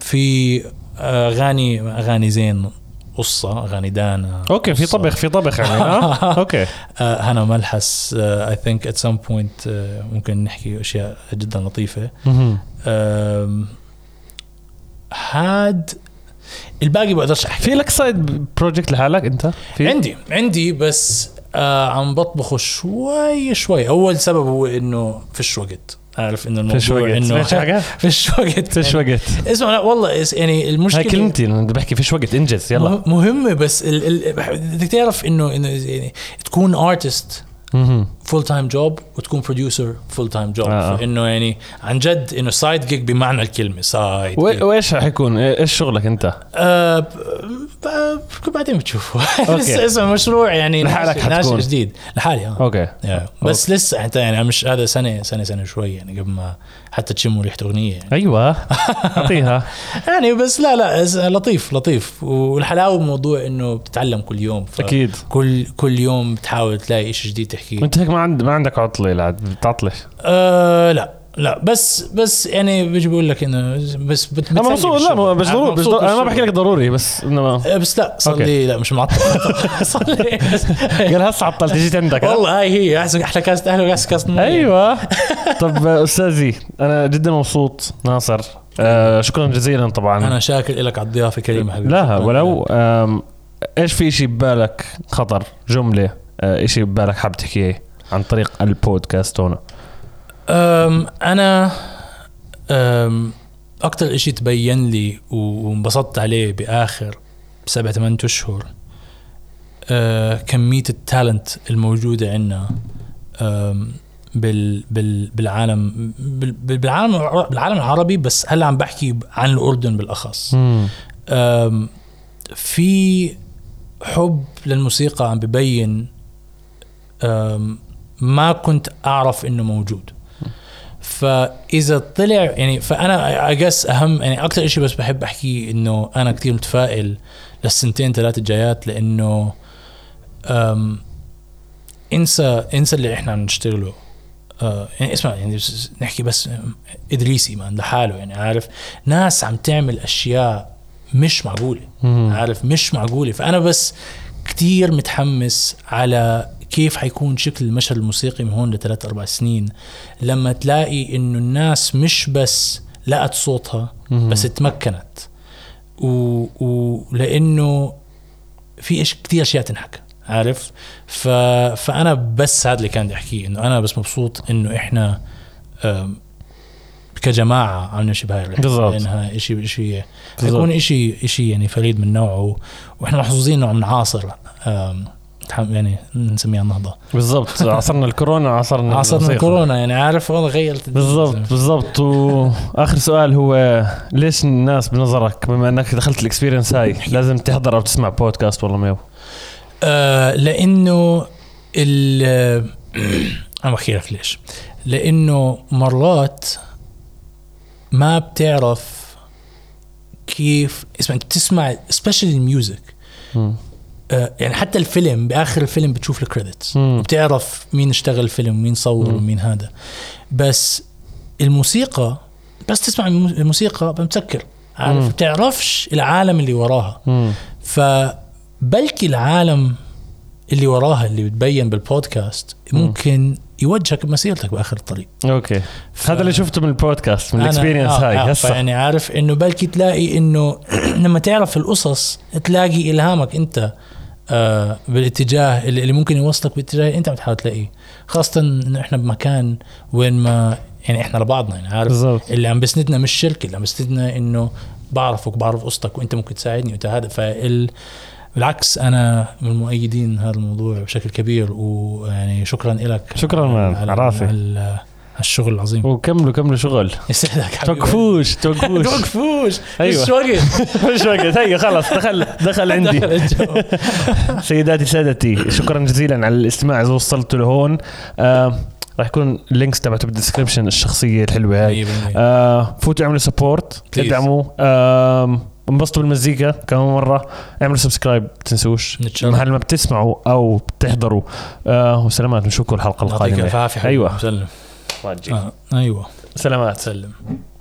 في أغاني أغاني زين, قصة أغاني دانا. أوكي في طبخ في طبخ يعني. أوكي هنا ملحس I think at some point ممكن نحكي أشياء جدا لطيفة. هاد الباقي بقدرش احكي. في لك سايد بروجكت لحالك انت؟ في عندي عندي بس آه عم بطبخه شوي شوي. اول سبب هو انه فيش وقت، عارف انه الموضوع انه فيش وقت فيش وقت يعني اسمع، لا والله يعني المشكله هاي كلمتي انا بحكي فيش وقت، انجز يلا مهمه. بس بدك تعرف انه انه يعني تكون ارتست فول تايم جوب وتكون بروديوسر فول تايم جوب، فانه يعني عن جد انه سايد جيك بمعنى الكلمه سايد. وايش راح يكون ايش شغلك انت؟ آه بعدين بتشوفه. لسه اسمه مشروع يعني ناشئ جديد لحالي. اه اوكي yeah. بس أوكي. لسه حتى يعني مش هذا سنه سنه سنه شوي يعني قبل ما حتى تشموا ريحه اغنيه يعني. ايوه اعطيها. يعني بس لا لا لطيف لطيف، والحلاوه بموضوع انه بتتعلم كل يوم اكيد، كل كل يوم بتحاول تلاقي شيء جديد تحكي. انت هيك ما عند ما عندك عطله؟ لا بتعطلش. أه لا لا بس بس يعني بيجي بقول لك انه بس بت انا مبسوط. لا مش ضروري يعني انا ما بحكي لك ضروري بس انما بس لا صلي لا مش معطل. صلي قال هسه عطلت جيت عندك والله. هاي هي احسن احلى كاس اهل وكاس كاس. ايوه طب استاذي انا جدا مبسوط ناصر، آه شكرا جزيلا. طبعا انا شاكر لك على الضيافه كريمه حبيبي. لا ولو ايش في شيء ببالك خطر جمله آه شيء ببالك حاب تحكيه عن طريق البودكاست هنا؟ أم أنا أم أكتر إشي تبين لي وانبسطت عليه بآخر سبعة ثمانية أشهر كمية التالنت الموجودة عنا بال بال بالعالم بال بالعالم بالعالم العربي. بس هلا عم بحكي عن الأردن بالأخص. في حب للموسيقى عم ببين ما كنت أعرف إنه موجود. فإذا طلع يعني فأنا أجس أهم يعني أكتر إشي بس بحب أحكي إنه أنا كتير متفائل للسنتين ثلاثة الجايات، لأنه إنسى إنسى اللي إحنا نشتغله. يعني اسمع يعني نحكي بس إدريسي ما عنده حاله يعني عارف ناس عم تعمل أشياء مش معقولة عارف مش معقولة. فأنا بس كتير متحمس على كيف حيكون شكل المشهد الموسيقي من هون لثلاث أربع سنين، لما تلاقي إنه الناس مش بس لقت صوتها بس تمكنت، ولأنه في إش كتير أشياء تنحكى عارف. ف... فأنا بس هذا اللي كان بدي أحكيه، إنه أنا بس مبسوط إنه إحنا كجماعة عملنا شيء بهاي الرحلة، لأنها إشي إشي يكون إشي إشي يعني فريد من نوعه، وإحنا محظوظين إنه عم نعاصر يعني نسميها النهضة بالضبط. عصرنا الكورونا عصرنا عصرنا الكورونا يعني عارف والله غيرت بالضبط بالضبط. وآخر سؤال هو ليش الناس بنظرك بما أنك دخلت الإكسبيرينس هاي لازم تحضر أو تسمع بودكاست؟ والله ميو آه لأنه ال أنا بخيرك ليش، لأنه مرات ما بتعرف كيف اسمع تسمع especially الميوزك يعني حتى الفيلم بآخر الفيلم بتشوف الكريديتس بتعرف مين اشتغل فيلم ومين صور ومين هذا. بس الموسيقى بس تسمع الموسيقى بمتذكر عارف بتعرفش العالم اللي وراها. مم. فبلكي العالم اللي وراها اللي بتبين بالبودكاست ممكن يوجهك بمسيرتك بآخر الطريق. أوكي ف... هذا اللي شفته من البودكاست من الإكسبيرينس هاي آه هسه يعني عارف إنه بلكي تلاقي إنه لما تعرف القصص تلاقي إلهامك أنت آه بالاتجاه اللي ممكن يوصلك باتجاه انت بتحاول تلاقيه، خاصة انه احنا بمكان وين ما يعني احنا لبعضنا يعني عارف بالزبط. اللي عم بسندنا مش شركة، اللي عم بسندنا انه بعرفك بعرف قصتك وانت ممكن تساعدني وانت هذا. فال بالعكس انا من مؤيدين هذا الموضوع بشكل كبير، ويعني شكرا لك. شكرا على راسي الشغل العظيم، وكملوا كملوا شغل يسعدك. توقفوش توقفوش توقفوش ايوه مش وقت مش وقت هي خلص دخل دخل عندي. سيداتي سادتي شكرا جزيلا على الاستماع اذا وصلتوا لهون. آه راح يكون اللينكس تبعته بالديسكربشن الشخصيه الحلوه هاي. آه فوتوا اعملوا سبورت ادعموا انبسطوا بالمزيكا كم مره، اعملوا سبسكرايب تنسوش محل ما بتسمعوا او بتحضروا. آه وسلامات نشوفكم الحلقه القادمه. ايوه سلم. آه. أيوة سلامات سلم.